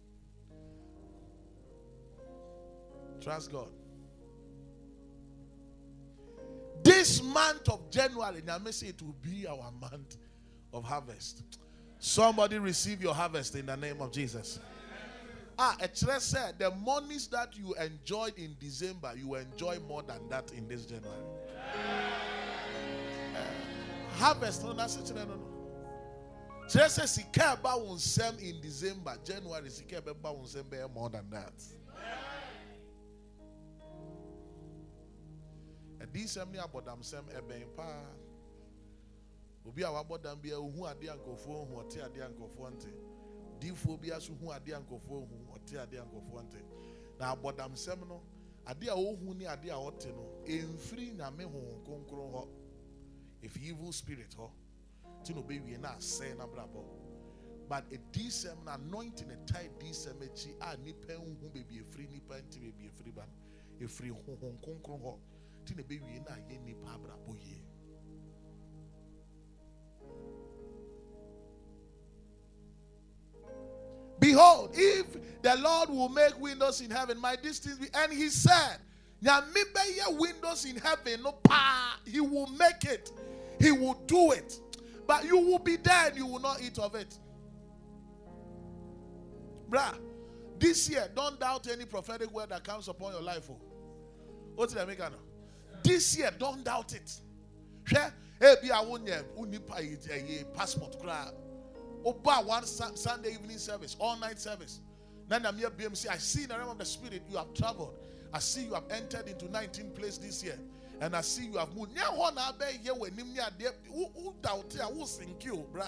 Trust God. This month of January, I may say it will be our month of harvest. Somebody receive your harvest in the name of Jesus. The monies that you enjoyed in December, you enjoy more than that in this January. Harvest, no, that's it. No. Just say, "Care about oneself in December, January. Care about oneself more than that." And this time, about themselves, pa. Obi about them be who are the uncle phone, who are the uncle phone. Diphobia, who are the uncle phone, who are the uncle phone. Now about themselves, no. Adia who ni adia otte no. In free na me hon konkro ho. If evil spirit, huh? Tino baby na say na brabo. But a decent anointing a tight decent chi a nipen who baby a free nipa nti baby a free ban a free hon konkro ho. Tino baby na ye nipa brabo ye. Behold, if the Lord will make windows in heaven, my distance be, and he said, Nyamibeye windows in heaven, no pa, he will make it, he will do it, but you will be there and you will not eat of it. Bruh, this year, don't doubt any prophetic word that comes upon your life. What did I make? This year, don't doubt it. Passport grab. Oba one Sunday evening service, all night service. Then I'm here BMC. I see in the realm of the spirit you have traveled. I see you have entered into 19 places this year. And I see you have moved. Who doubt I will sink you, bruh?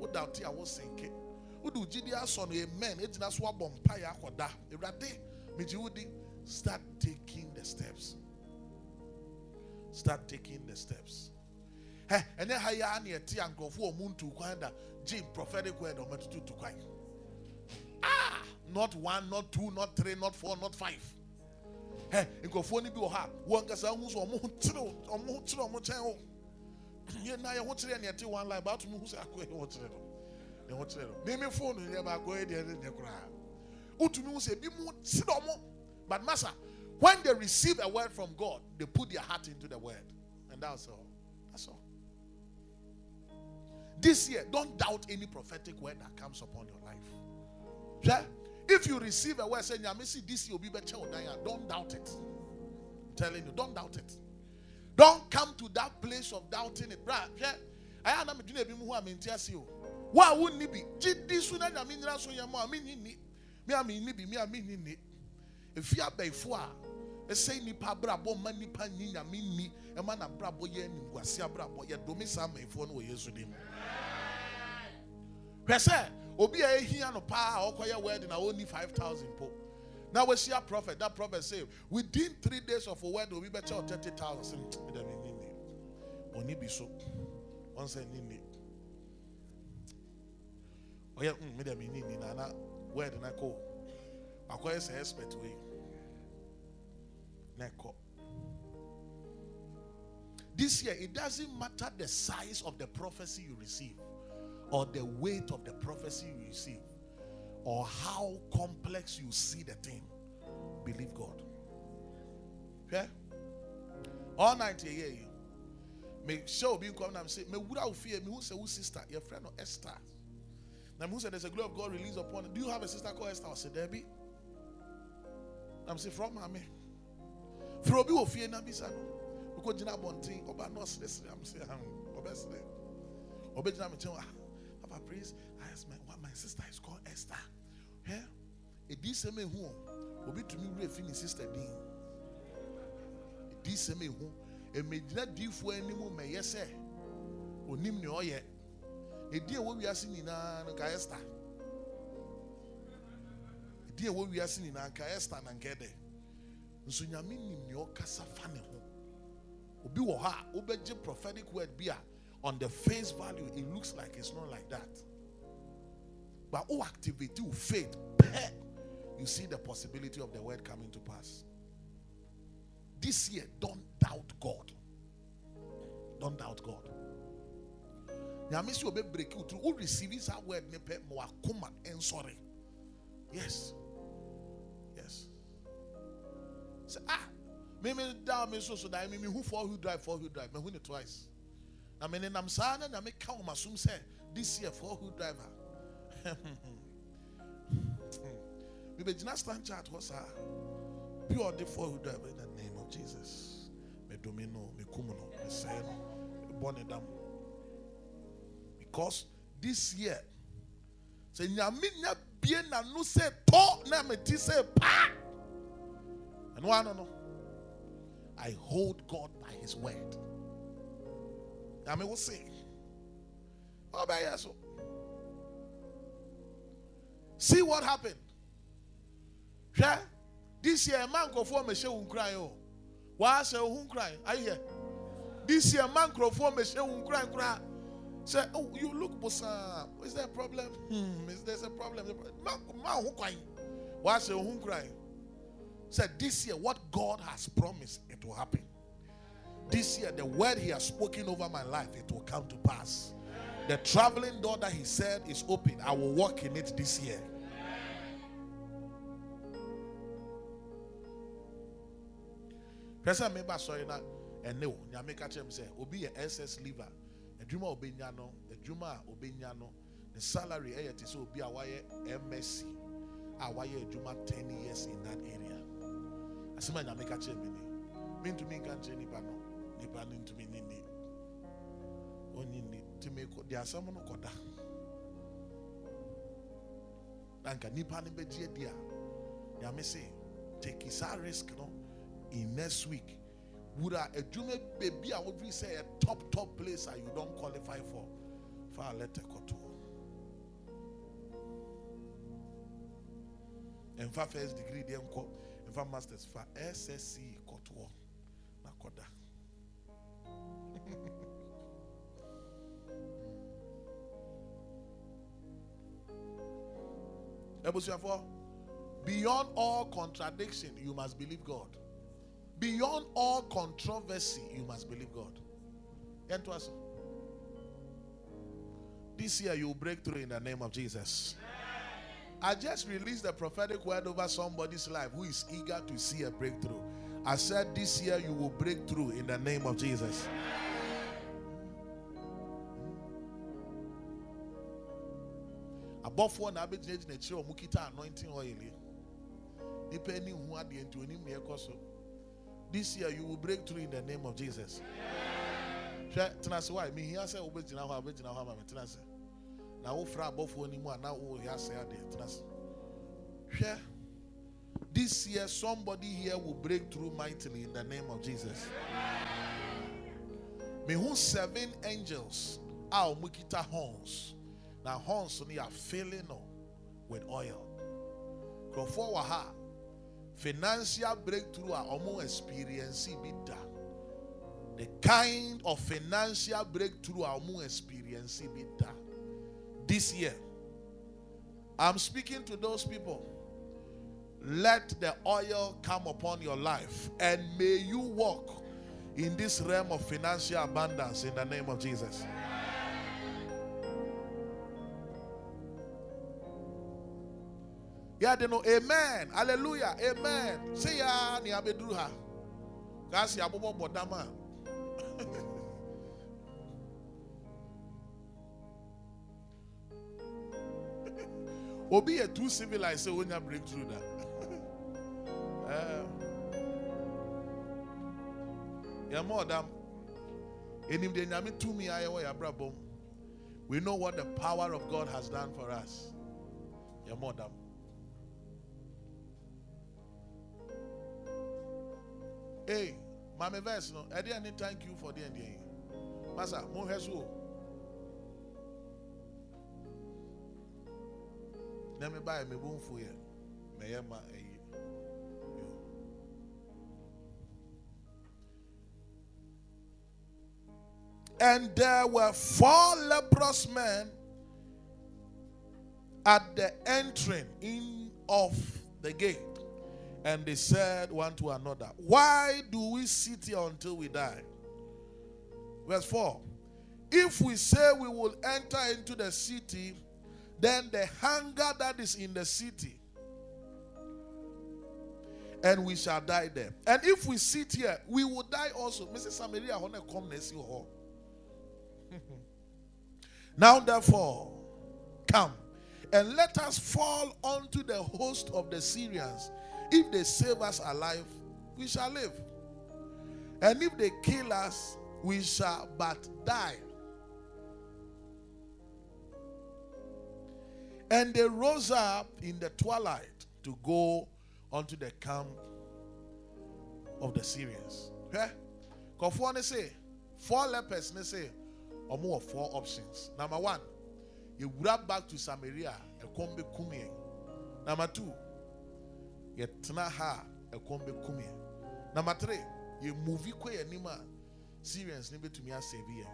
Who doubt I will sink it? Who do GDS on amen? It's that's what Bompire Koda. Start taking the steps. Start taking the steps. And then hire near tea and go for moon to Kwanda. Jim, prophetic word of multitude to Kwai. Ah, not one, not two, not three, not four, not five. Hey, and go for any bill hard. One gas almost or moon through or moon through or motel. You know, I want to hear near one lie about who's a quaint hotel. They want to name your phone and never go there in the crowd. Utumu say, be moon, sit on. But, Master, when they receive a word from God, they put their heart into the word. And that's all. That's all. This year, don't doubt any prophetic word that comes upon your life. Yeah? If you receive a word saying, this year will be better, don't doubt it. I'm telling you, don't doubt it. Don't come to that place of doubting it. Yeah? I am doing a who I'm in TSU. Why wouldn't it be? This one, I mean, that's what I mean. If you are by four, say nipa brabo mani pa nyinya minni e ma na brabo ye ni gwasi brabo ye do me sam efo no ye su dim pese obi a ehia no pa okoye word na only 5,000 po na we see a prophet that prophet say within 3 days of a word obi better 30,000 da me nini oni bi so once nini Where did I go? I call it an expert way. This year, it doesn't matter the size of the prophecy you receive, or the weight of the prophecy you receive, or how complex you see the thing. Believe God. Okay? All night you hear you. Make sure you come and say, me without fear, me who say who sister, your friend or Esther. Now who said there's a glory of God released upon her. Do you have a sister called Esther? I said, Debbie. I'm saying from her man. From you fear na bisa no. Because Jina Bonting, Oba no stress. I'm saying obviously. Obejina me tell Papa Prince, I asked my sister is called Esther. Here, it is a me who Obi to me real finish sister being. It is a me who e me dina di for any mo me yese. Onim ne oye. A dear what we are seeing in Ancaester. A dear what we are seeing in Ancaester and Gede. Nsunyamini mnyo kasa fane ho. Obi wo ha, obeje prophetic word bia. On the face value, it looks like it's not like that. But oh, activity, faith, you see the possibility of the word coming to pass. This year, don't doubt God. Don't doubt God. Who receives that word? And sorry. Yes. Yes. Say, maybe down me so that I mean who four who drive, me win it twice. I mean in Amsan and I make count my sum say this year 4-wheel driver. Maybe just stand chart was a pure the 4-wheel driver in the name of Jesus. Me domino, me kumuno, me say no, born in them. Because this year, say nyaminya bien na no say to na me ti say pa. And one no. I hold God by His word. I mean, we'll see. Oh, so. See what happened. Yeah? This year, a man go for me, she won't cry. Why she won't cry? I hear. This year, a man go for me, she won't cry. Say, oh, you look, bossa. Is there a problem? Is there a problem? Man won't cry. Why she won't cry? Say, this year, what God has promised, it will happen. This year, the word He has spoken over my life, it will come to pass. The traveling door that He said is open, I will walk in it this year. Person member sorry na eno nyameka chem say obi your SS liver adwuma obenya no adwuma obenya no the salary ayet say obi awaye MSc awaye adwuma 10 years in that area asema nyameka chem me to me can't any panel. To me, only to make there are someone who got that. And Nippon Bedia, they may say, take his risk. No, in next week, would I a junior baby? I would be say a top place that you don't qualify for a letter to. And for first degree, they don't call, and for masters for SSC Cotto. Nakoda. Beyond all contradiction, you must believe God. Beyond all controversy, you must believe God. And to us, this year you will break through in the name of Jesus. I just released the prophetic word over somebody's life who is eager to see a breakthrough. I said this year you will break through in the name of Jesus. Above one abiding in a chair, Mukita anointing oil. Depending who are the enjoying me, this year you will break through in the name of Jesus. Tenase why me here say obejina ho abejina ho mama tenase. Na wo fra above one mu ana wo here say ade tenase. Hwe. This year, somebody here will break through mightily in the name of Jesus. Me who 7 angels are mukita horns. Now horns only are filling up with oil. Krofo waha financial breakthrough are almost experiencing bidda. The kind of financial breakthrough are almost experiencing bidda. This year, I'm speaking to those people. Let the oil come upon your life, and may you walk in this realm of financial abundance in the name of Jesus. Yeah, they know. Amen. Hallelujah. Amen. Say ya ni abedruha. Kasi abobo bodama. Obi a too civilized so when you break through that. Yeah, more damn. Enim de nyame to me ayo ya brabo. We know what the power of God has done for us. Yeah, more damn. Hey, Mama Verse, no, I didn't thank you for the NDA. Masa, mo hesu. Na me buy me bun fu ye. Me ye ma eyi. And there were 4 leprous men at the entering in of the gate. And they said one to another, why do we sit here until we die? Verse 4. If we say we will enter into the city, then the hunger that is in the city, and we shall die there. And if we sit here, we will die also. Mrs. Samaria, I want to come next you home. Now therefore, come, and let us fall unto the host of the Syrians. If they save us alive, we shall live. And if they kill us, we shall but die. And they rose up in the twilight to go unto the camp of the Syrians. Okay? Kofone say, 4 lepers, they say, or more 4 options. Number 1, you grab back to Samaria, and come be kumien. Number 2, number 3, you movie kwey anima Syrians nibe to me a severe.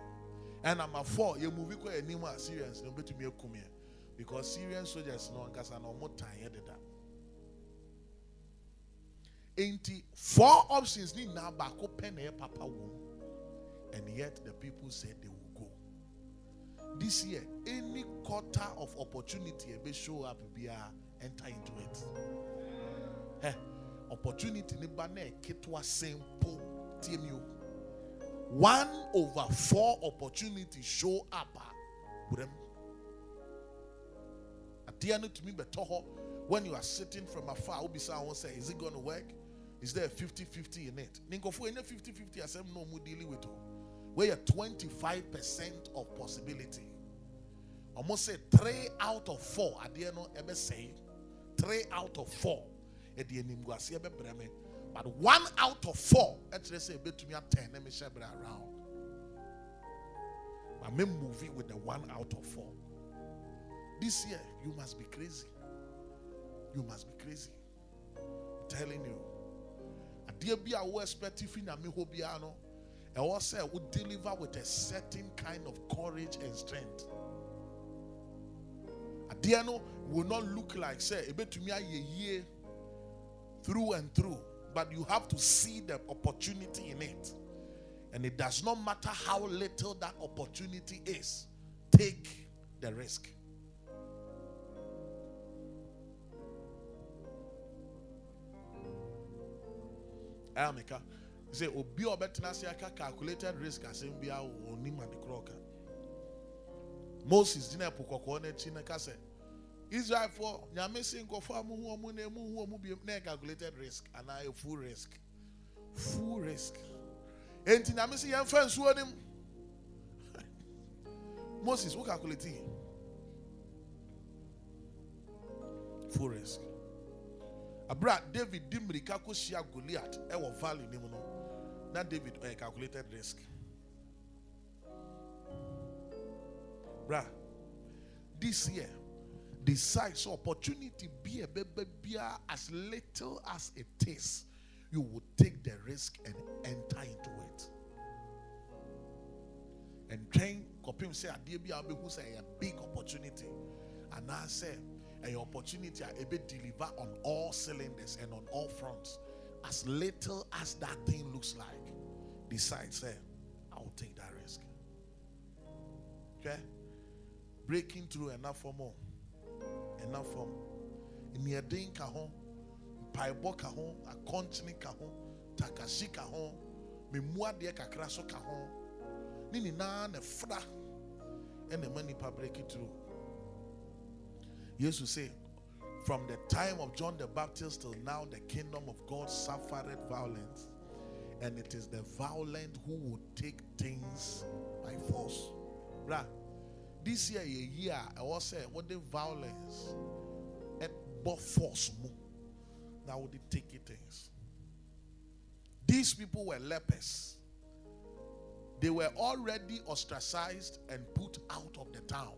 And number 4, you movie kwey anima Syrians nibe to me a kumye. Because Syrian soldiers no nkasa no mo tan ye deda. Ain't 4 options ni na ba ko pen e papa wo. And yet the people said they will go. This year, any quarter of opportunity be show up be enter into it. Opportunity ni bane kitwa simple timu. 1/4 opportunity show up. When you are sitting from afar, will be someone say, is it going to work? Is there a 50-50 in it? Ninko for any 50-50, I say no more dealing with it. We are 25% of possibility. Almost say 3 out of 4. I dare not ever say 3 out of 4. But 1 out of 4 actually say bet to me at 10. Let me share it around. I may move it with the 1 out of 4. This year you must be crazy. You must be crazy. I'm telling you. A dear be our perspective in a mihobiano. And also I would deliver with a certain kind of courage and strength. A dear no will not look like say a bet to me a year. Through and through, but you have to see the opportunity in it. And it does not matter how little that opportunity is, take the risk. Amika say obi obetenasiaka calculated risk as mbia onim and crook. Moses dina pokoko na chi na kase Israel for Yamesing of calculated risk and I full risk. Full risk. And Tinamisi and friends who him. Moses, who calculated? Full risk. Abra David Dimri Kakushia Goliath, our value Nimuno. Now David calculated risk. Bra, this year. Decide so opportunity be a baby as little as it is, you will take the risk and enter into it. And train Kopim say a big opportunity. And I say an opportunity I be deliver on all cylinders and on all fronts. As little as that thing looks like, decide, say, I'll take that risk. Okay? Breaking through enough for more. Enough for more. In your day, kahon, paibo kahon, a continent kahon, takashi kahon, me muadie kakraso kahon, nini na ne fra, and the money pa break it through. Yes, you say, from the time of John the Baptist till now, the kingdom of God suffered violence, and it is the violent who will take things by force. Bruh, this year, I was saying, what the violence at both force move. Now would they take it things? These people were lepers. They were already ostracized and put out of the town.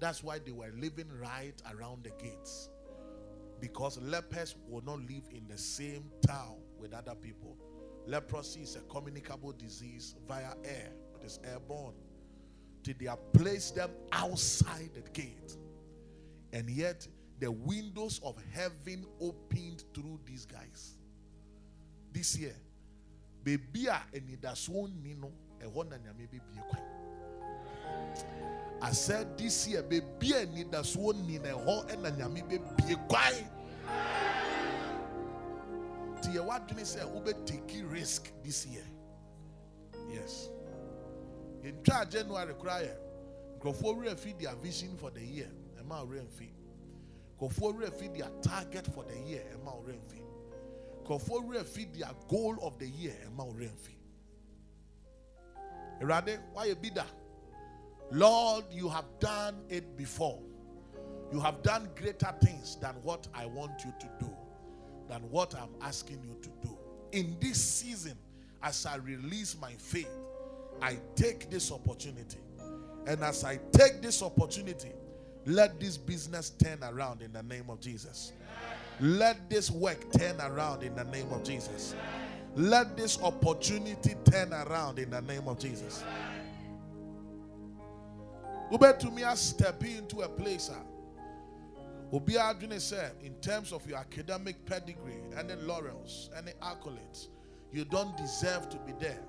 That's why they were living right around the gates. Because lepers will not live in the same town with other people. Leprosy is a communicable disease via air. It is airborne. Till they have placed them outside the gate. And yet, the windows of heaven opened through these guys. This year, Bebia and Idason Nino, a wonder maybe be a queen. I said this year, baby, I need that swan in a hole and a baby be quiet. Tia, what do you say? Uber take risk this year. Yes. In January, cry. Go for real, feed their vision for the year. And my rain feed. Go for real, feed their target for the year. And my rain feed. Go for real, feed their goal of the year. And my rain feed. Erade, why you be that? Lord, you have done it before. You have done greater things than what I want you to do, than what I'm asking you to do. In this season, as I release my faith, I take this opportunity. And as I take this opportunity, let this business turn around in the name of Jesus. Let this work turn around in the name of Jesus. Let this opportunity turn around in the name of Jesus. Ube to me as stepping into a place. Obi Adwene said, in terms of your academic pedigree, any laurels, any accolades, you don't deserve to be there.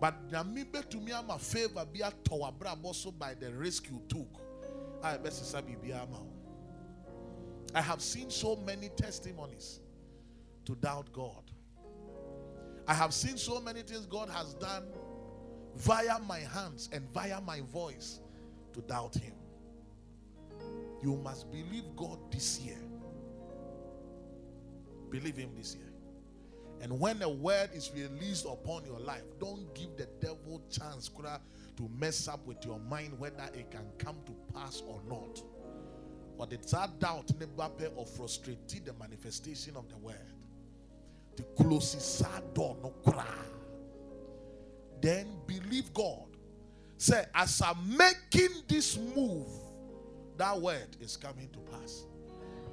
But Namibe to me, I'm a favor, be a tower, also by the risk you took. I have seen so many testimonies to doubt God. I have seen so many things God has done via my hands and via my voice. To doubt him. You must believe God this year. Believe him this year. And when a word is released upon your life, don't give the devil chance to mess up with your mind whether it can come to pass or not. Or the doubt or frustrated the manifestation of the word. The closest door no cry. Then believe God. Say, as I'm making this move, that word is coming to pass.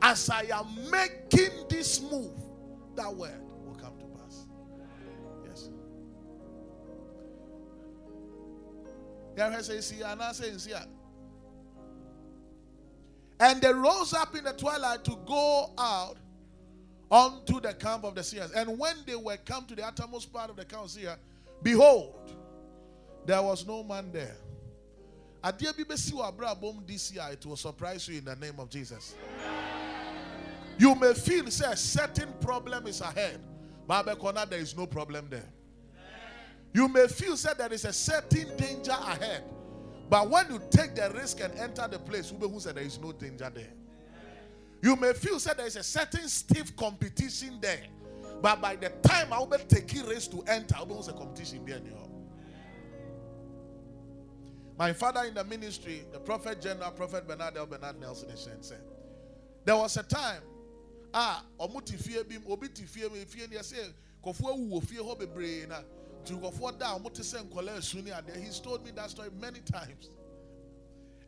As I am making this move, that word will come to pass. Yes. And they rose up in the twilight to go out unto the camp of the seers. And when they were come to the uttermost part of the camp of the seers, behold, there was no man there. This year, it will surprise you in the name of Jesus. You may feel, say, a certain problem is ahead. Babekona, there is no problem there. You may feel, say, there is a certain danger ahead. But when you take the risk and enter the place, who said there is no danger there. You may feel, say, there is a certain stiff competition there. But by the time I will take a risk to enter, who said competition there anymore. My father in the ministry, the Prophet General, Prophet Bernard Nelson, said, there was a time, he's told me that story many times.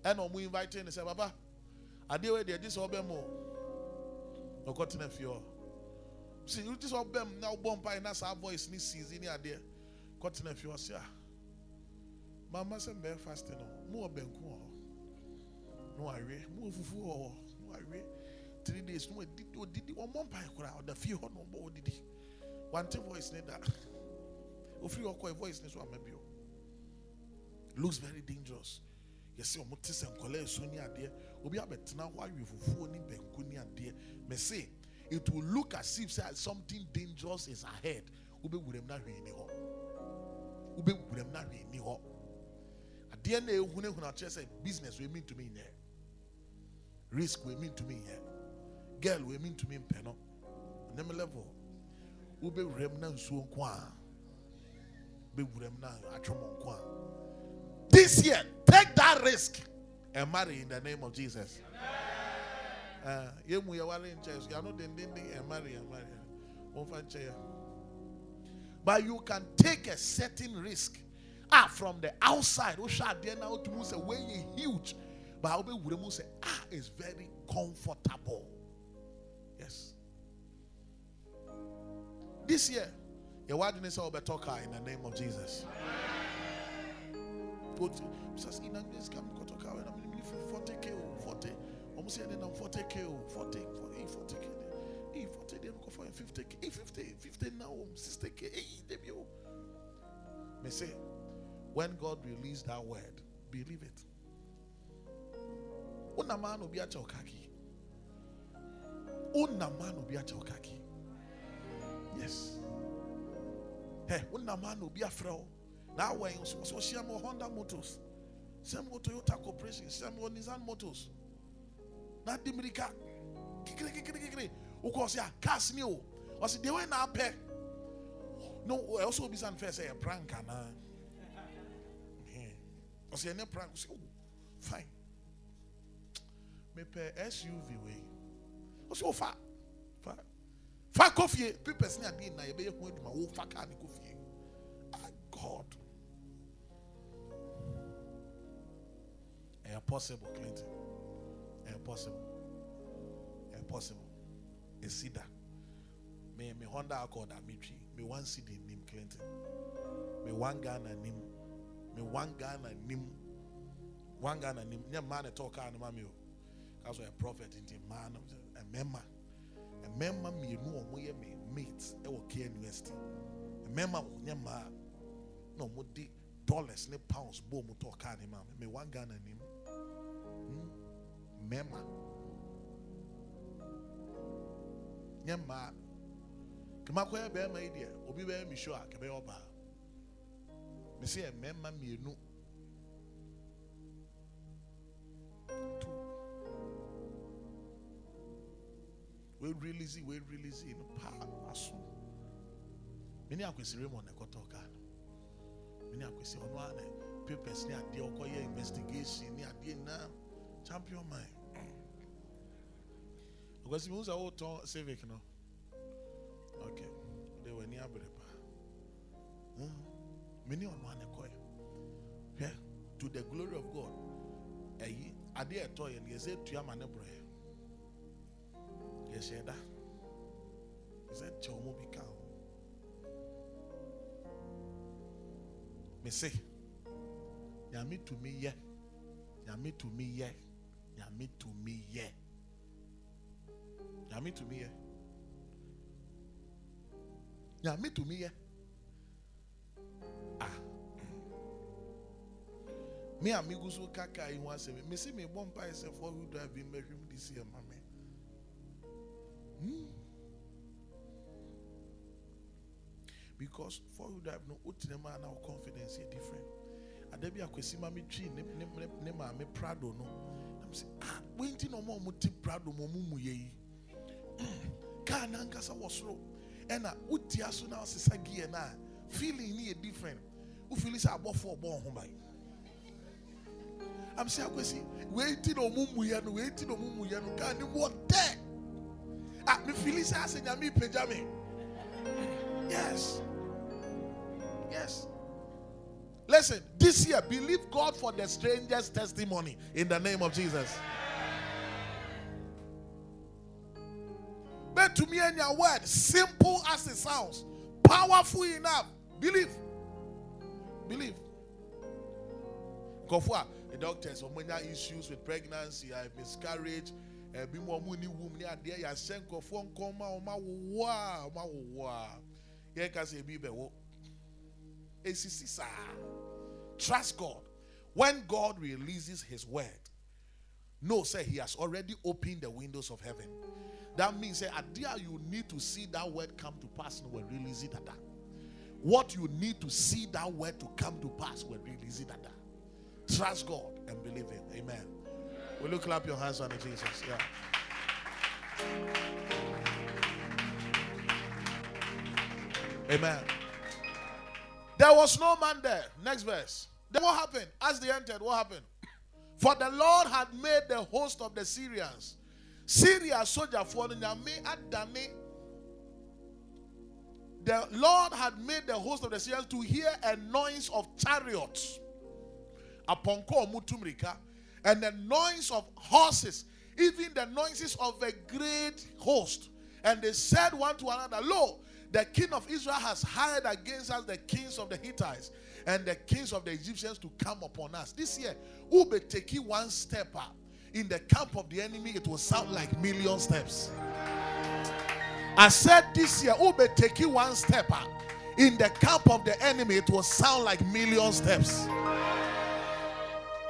And I'm inviting, he said, Baba, I deal with this obemo. No cotton if you see, you just obem now bomb by us, our voice needs season here. Cotton if you are, sir. Mama said, "Bear fasting, more benku, no irate, more fufu, no irate." 3 days. No, did one month or the few or did he? One voice need that. If you call voice needs one maybe. Looks very dangerous. You see, Omotis and Colette Sonia there. Obi Abetna, why you phone in Benkunia there? Me say it will look as if something dangerous is ahead. Ube wurem na hwe ni ho. Ube wurem na hwe ni ho. Ade na ehune huna che say business we mean to me here. Risk we mean to me here. Girl we mean to me peno. Na me level. Ube wurem na nsuo nko a. Ube wurem na atwomo nko a. This year, take that risk and marry in the name of Jesus. You are not and marry. But you can take a certain risk. From the outside, way huge. But it's very comfortable. Yes. This year, you are in the name of Jesus. When God released that word, believe it. Yes. Hey, now when you see Honda Motors, same with Toyota Corporation, same with Nissan Motors. Not the America. Because yeah, cast new. I said they were not pay. No, also be some first say a prank and I said no prank. Oh, fine. Me pay SUV way. I said oh far coffee. People say I did na you be you hold my oh far car ni coffee. God. Impossible, Clinton. Impossible. Impossible. A cedar. Me Honda Accord Amici. Me one city named Clinton. Me one gun and him. Me one gun and him. One gun and him. No man at all can mammy. Because we're a prophet in the man of a member. A member me no way me mates. It will care university. A member will ma no more dollars, ne pounds, boom, talk on him. Me one gun and him. Mema. Nyema. Kamakoya bema idea. Obi be mi show akabe oba. Me say mema mienu. Two. We release in power asu. Meni akwesire mo na kotoka. Meni akwesire ono ana papers ni ade okoye investigation ni ade na champion man. Because we use our own civic now. Okay. They were near Brepa. Many on one coin. Yeah. To the glory of God. Are they a toy and you say to your man? Yes, you that. You said, Chomo be calm. Me say, Yami to me, yeah. Yami to me, yeah. Yami to me, yeah. Yami to me, yeah. Yami to me, yeah. Ah. Me amigos o kaka in 17. Me see me bomb by self for who drive in me this year, mama. Because for who drive no utinema and our confidence is different. Adebia kwesi mami tree ne mama prado no. I'm saying ah wenti no mo muti prado mo mumu yeyi. Kananga sa wasro, ena uti aso na osisa gi ena feeling ni different. U feeling sa abofo obon ho bai. I'm saying kwesi waiting on mumu ya no waiting on mumu ya no kan ni wote. Ah me feeling sa se nya me pejame. Yes. Yes. Listen, this year believe God for the stranger's testimony in the name of Jesus. To me and your word, simple as it sounds, powerful enough. Believe. The doctors, when you have issues with pregnancy, miscarriage, Trust God. When God releases his word, no, say he has already opened the windows of heaven. That means, say, Adia, you need to see that word come to pass and will release it. What you need to see that word to come to pass will release it. Trust God and believe him. Amen. Will you clap your hands on Jesus? Yeah. Amen. There was no man there. Next verse. Then what happened? As they entered, what happened? For the Lord had made the host of the Syrians. Syria soldier following me at Dami. The Lord had made the host of the Syrians to hear a noise of chariots upon Mutumrika, and the noise of horses, even the noises of a great host. And they said one to another, Lo, the king of Israel has hired against us the kings of the Hittites and the kings of the Egyptians to come upon us. This year, Ube take one step up. In the camp of the enemy, it will sound like million steps. I said this year, Ube take one step up. In the camp of the enemy, it will sound like million steps.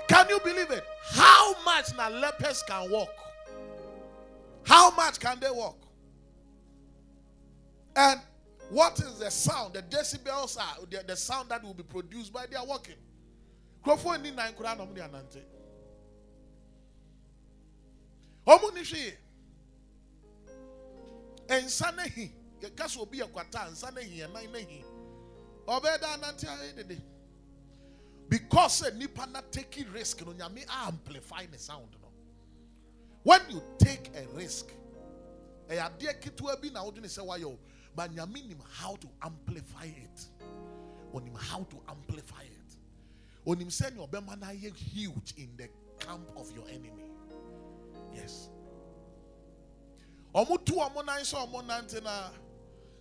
Can you believe it? How much now lepers can walk? How much can they walk? And what is the sound? The decibels are the sound that will be produced by their walking. Because Nipana taking risk, amplify the sound. When you take a risk, but you mean him how to amplify it. On him how to amplify it. On him saying your bemana huge in the camp of your enemy. Yes. Omutu omonai so omonantena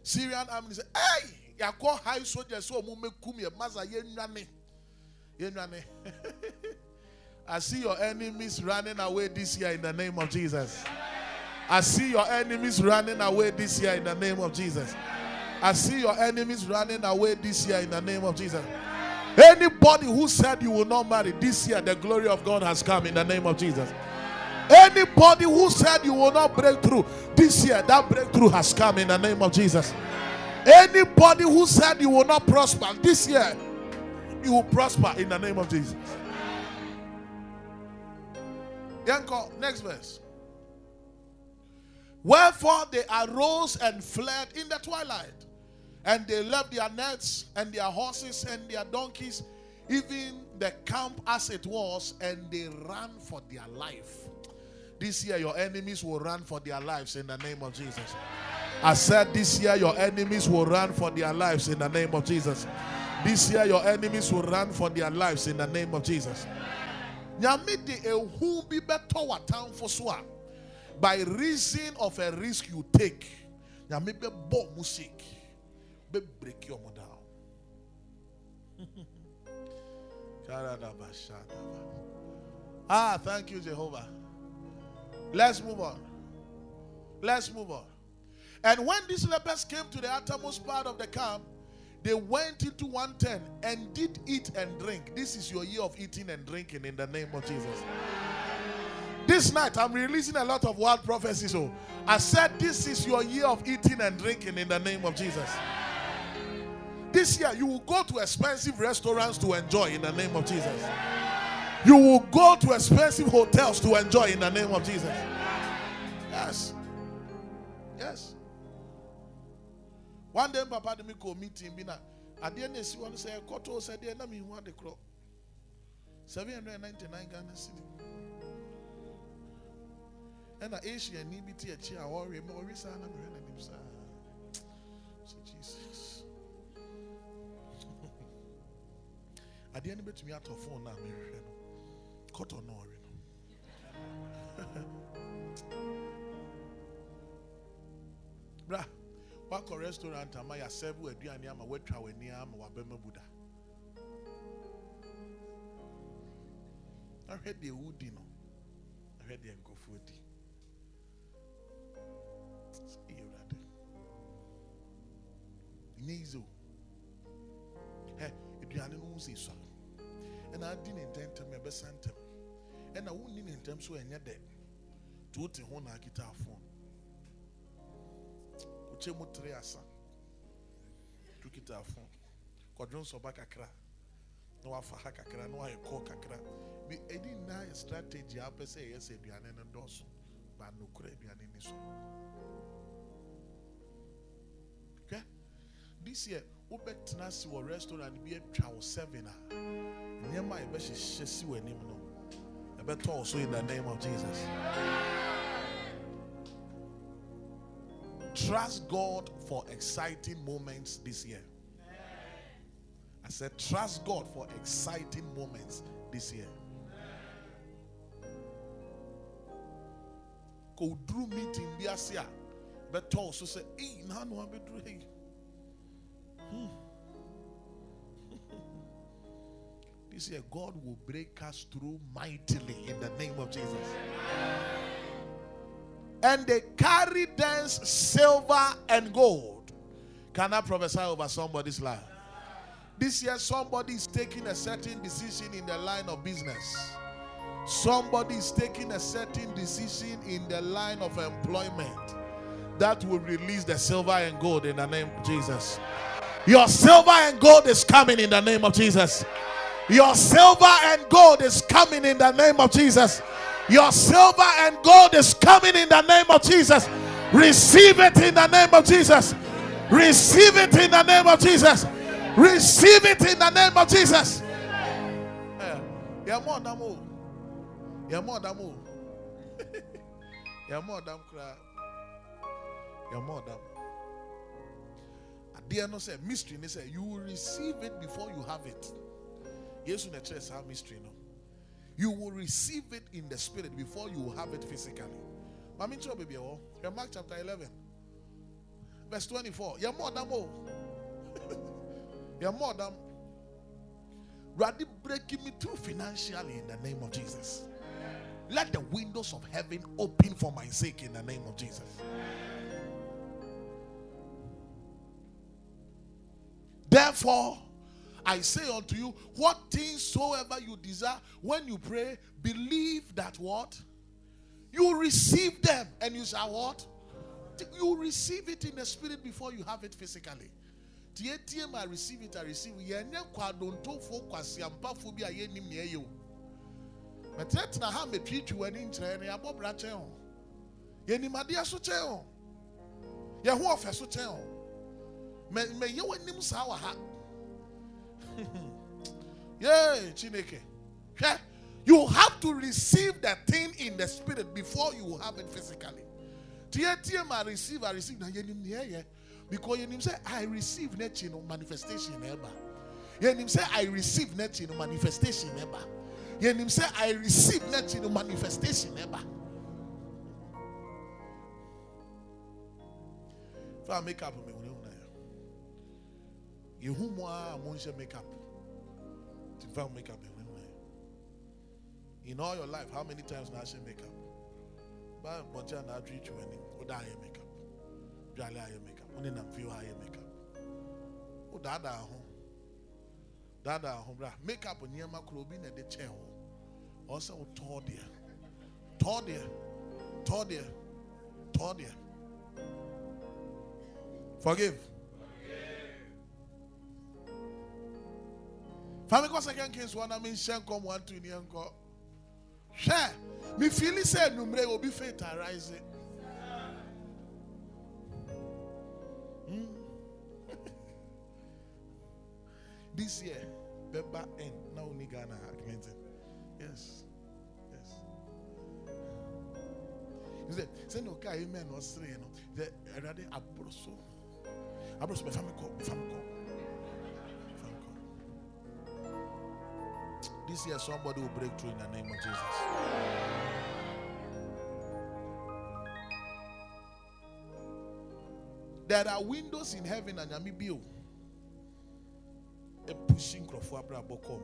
Syrian army say, hey, ya call high soldiers so omumekum ya maza yenwane. Yenwane. I see your enemies running away this year in the name of Jesus. I see your enemies running away this year in the name of Jesus. I see your enemies running away this year in the name of Jesus. Anybody who said you will not marry this year, the glory of God has come in the name of Jesus. Anybody who said you will not break through this year, that breakthrough has come in the name of Jesus. Anybody who said you will not prosper this year, you will prosper in the name of Jesus. Yanko, next verse. Wherefore they arose and fled in the twilight, and they left their nets and their horses and their donkeys, even the camp as it was, and they ran for their life. This year your enemies will run for their lives in the name of Jesus. I said this year your enemies will run for their lives in the name of Jesus. This year your enemies will run for their lives in the name of Jesus. By reason of a risk you take, now maybe bomb music, be break your mother down. Thank you, Jehovah. Let's move on. Let's move on. And when these lepers came to the uttermost part of the camp, they went into one tent and did eat and drink. This is your year of eating and drinking in the name of Jesus. This night, I'm releasing a lot of wild prophecies. So I said, this is your year of eating and drinking in the name of Jesus. This year, you will go to expensive restaurants to enjoy in the name of Jesus. You will go to expensive hotels to enjoy in the name of Jesus. Yes. Yes. One day, Papa did me go meet him. At the end, he said, Koto said, let me want the clock. 799 Ghana city. And I issue and need to teach I worry more reason and himself. So Jesus. I didn't bet me out of phone now, Mary. Cut on or Bra, what a restaurant am I serve where do and yam a wet travel near Wabema Buddha? I heard the wood, you know. I heard the go food. Nizo. Hey, if you are no Ziso, and I didn't intend to member Santam, and I wouldn't intend so any day. To the one I get our phone. Uchemotriasa. To get our phone. Quadron Sobacacra. No, I for Hakakra, no, I call Kakra. Be any nice strategy, I per se, yes, if you are an endorsement, but no Crebian in this one. This year, Ubet Tenassi or restaurant be a chow seven. Near my best is just you and him. I bet also in the name of Jesus. Trust God for exciting moments this year. I said, trust God for exciting moments this year. Go through meeting biasia, but also say, "Hey, now no be through hey." This year, God will break us through mightily in the name of Jesus. And they carry thence silver and gold. Can I prophesy over somebody's life? This year, somebody is taking a certain decision in the line of business. Somebody is taking a certain decision in the line of employment that will release the silver and gold in the name of Jesus. Your silver and gold is coming in the name of Jesus. Your silver and gold is coming in the name of Jesus. Your silver and gold is coming in the name of Jesus. Receive it in the name of Jesus. Receive it in the name of Jesus. Receive it in the name of Jesus. Mystery. They say you will receive it before you have it. Yes, in the church, how mystery no. You will receive it in the spirit before you have it physically. Mami chop baby oh. Mark chapter 11, verse 24. You're more than more. You're more than ready breaking me through financially in the name of Jesus. Let the windows of heaven open for my sake in the name of Jesus. Therefore, I say unto you, what things soever you desire, when you pray, believe that what? You receive them, and you shall what? You receive it in the spirit before you have it physically. I receive it, I receive it. But let na ha me treat you when in train, ya bob rachel. Ye ni madia so cheo. Ye who of a so cheo. Me ye when nim sawa ha. Yay, Chineke. You have to receive that thing in the spirit before you have it physically. TM, I receive. Because you say, I receive nothing in manifestation ever. You say, I receive nothing in manifestation ever. You say, I receive nothing in manifestation ever. If I make up with me, you whom are Monsieur Makeup. Divine Makeup. In all your life, how many times now she make up? But Bonjan, I treat you and Oda makeup. Jala makeup. Only a few higher makeup. Oh, Dada home. Dada home. Makeup on Yama Krobin at the chair. Also, Tordia. Tordia. Tordia. Tordia. Forgive. Family Second Kings 1, I mean, Shankom 1, 2 in Yanko. Share. Me feeling said, Numre will be faith arising. This year, Beba and now only Ghana argumented. Yes. Yes. He said, Send okay, amen, or three. The Rade Abroso. Abroso, my family call, This year, somebody will break through in the name of Jesus. There are windows in heaven and Yamibio. A pushing crop for April Boko.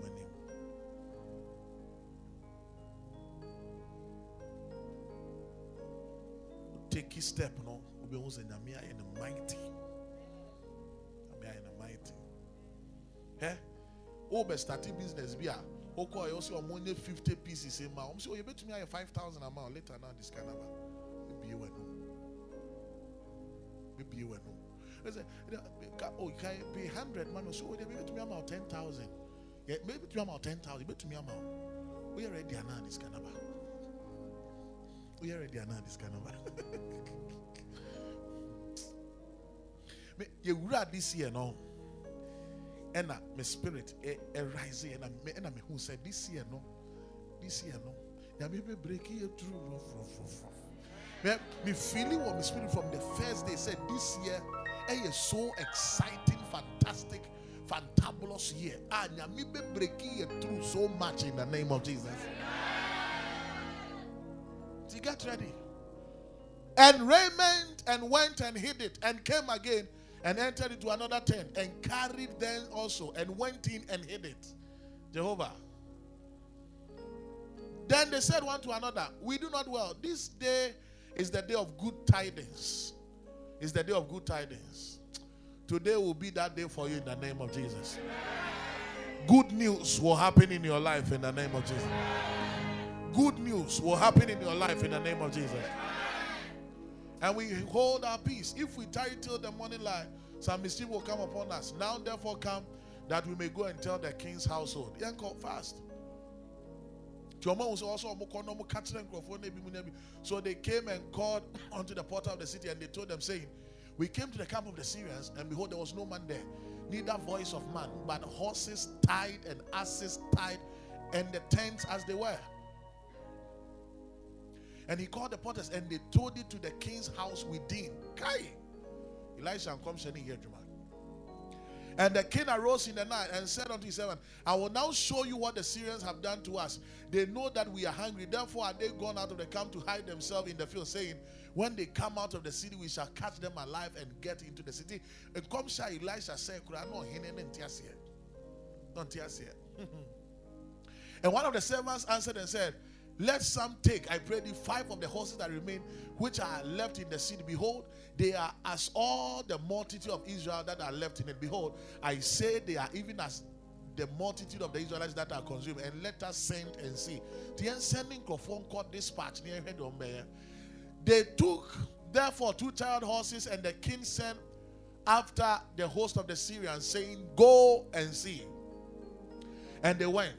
Take his step, no? We will say, Namia in the mighty. Namia in Eh? Oh, but starting business be a. Okay, you see, I'm only 50 pieces a month. I'm saying, oh, you bet me I have 5,000 a month later now. This kind of maybe you will know. Maybe you will know. Oh, you can pay 100 man. So oh, they bet me about 10,000. Yeah, maybe to me about 10,000. Bet me about. We already are now this kind of. We already are now this kind of. You run this year now. And my spirit rising, and I'm who said this year no, yeah, maybe breaking it through. Me feeling what my spirit from the first day said this year, a so exciting, fantastic, fantabulous year. And yeah, me breaking it through so much in the name of Jesus. She got ready, and Raymond and went and hid it, and came again. And entered into another tent, and carried them also, and went in and hid it. Jehovah. Then they said one to another, we do not well. This day is the day of good tidings. It's the day of good tidings. Today will be that day for you in the name of Jesus. Good news will happen in your life in the name of Jesus. Good news will happen in your life in the name of Jesus. And we hold our peace. If we tarry till the morning light, some mischief will come upon us. Now therefore come, that we may go and tell the king's household. Young call fast. So they came and called unto the porter of the city, and they told them, saying, we came to the camp of the Syrians, and behold, there was no man there, neither voice of man, but horses tied and asses tied, and the tents as they were. And he called the porters, and they told it to the king's house within. Kai, Elijah comes sending here, Juma. And the king arose in the night and said unto his servant, I will now show you what the Syrians have done to us. They know that we are hungry. Therefore are they gone out of the camp to hide themselves in the field, saying, when they come out of the city, we shall catch them alive and get into the city. And come shall Elijah say, and one of the servants answered and said, let some take, I pray thee, 5 of the horses that remain, which are left in the city. Behold, they are as all the multitude of Israel that are left in it. Behold, I say they are even as the multitude of the Israelites that are consumed. And let us send and see. The sending Clophon caught this patch near Hedombear. They took, therefore, 2 tired horses, and the king sent after the host of the Syrians, saying, go and see. And they went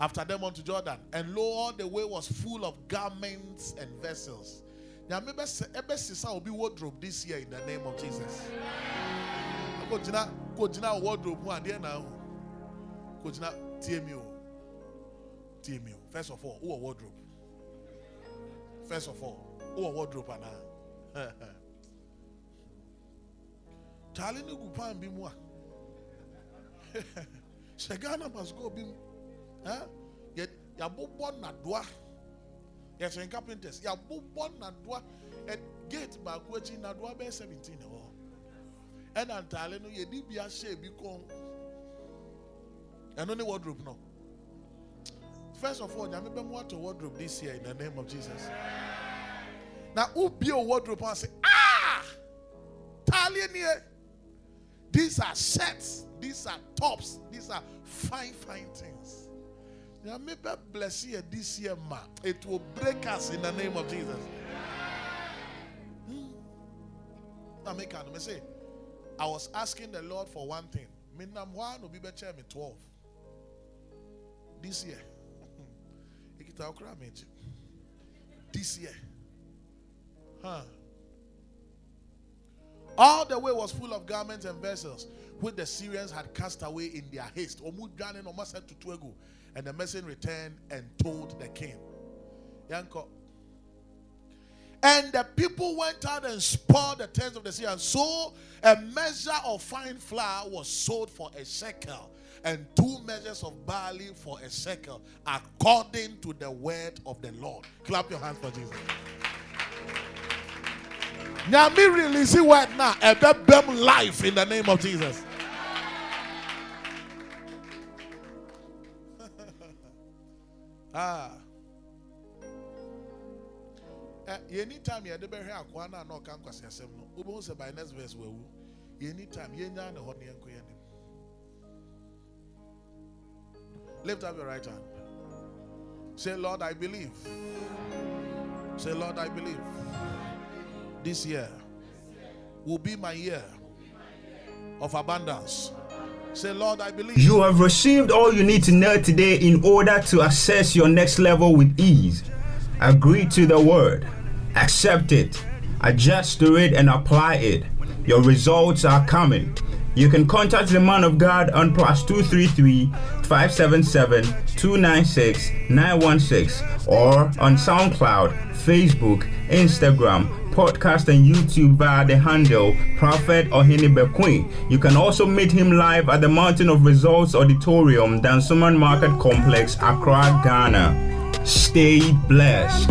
after them unto Jordan, and lo, all the way was full of garments and vessels. Now, maybe Ebesisa will be wardrobe this year in the name of Jesus. Kojina wardrobe one there now. Kojina TMU. First of all, who are wardrobe? First of all, who are wardrobe and Charlie Nugupan Bimwa. Shagana must go Bim. Yet Yabubon Nadwa. Yes, and carpenters. Yabubon Nadwa and gate by Quachin Nadwa Bay 17. And Antaleno Yedibia She become and only wardrobe no. First of all, I remember what to wardrobe this year in the name of Jesus. Now, who be a wardrobe and say, ah, Talian, these are sets, these are tops, these are fine things. Maybe bless you this year, ma. It will break us in the name of Jesus. Now, make I say, I was asking the Lord for one thing. Minam one will be better me 12 this year. This year, huh? All the way was full of garments and vessels, which the Syrians had cast away in their haste. And the messenger returned and told the king. And the people went out and spoiled the tents of the Syrians. So a measure of fine flour was sold for a shekel, and 2 measures of barley for a shekel, according to the word of the Lord. Clap your hands for Jesus. Now me release the word now. A bam life in the name of Jesus. Ah, anytime you ever hear Akwana no can kwasi asem no. Obo say by next verse we. Anytime you yarn the honey and Lift up your right hand. Say, Lord, I believe. Say, Lord, I believe. This year will be my year of abundance. Say, Lord, I believe. You have received all you need to know today in order to access your next level with ease. Agree to the word. Accept it. Adjust to it and apply it. Your results are coming. You can contact the man of God on +233 577 296 916 or on SoundCloud, Facebook, Instagram, podcast and YouTube via the handle Prophet Ohene Bekoe. You can also meet him live at the Mountain of Results Auditorium, Dansoman Market Complex, Accra, Ghana. Stay blessed.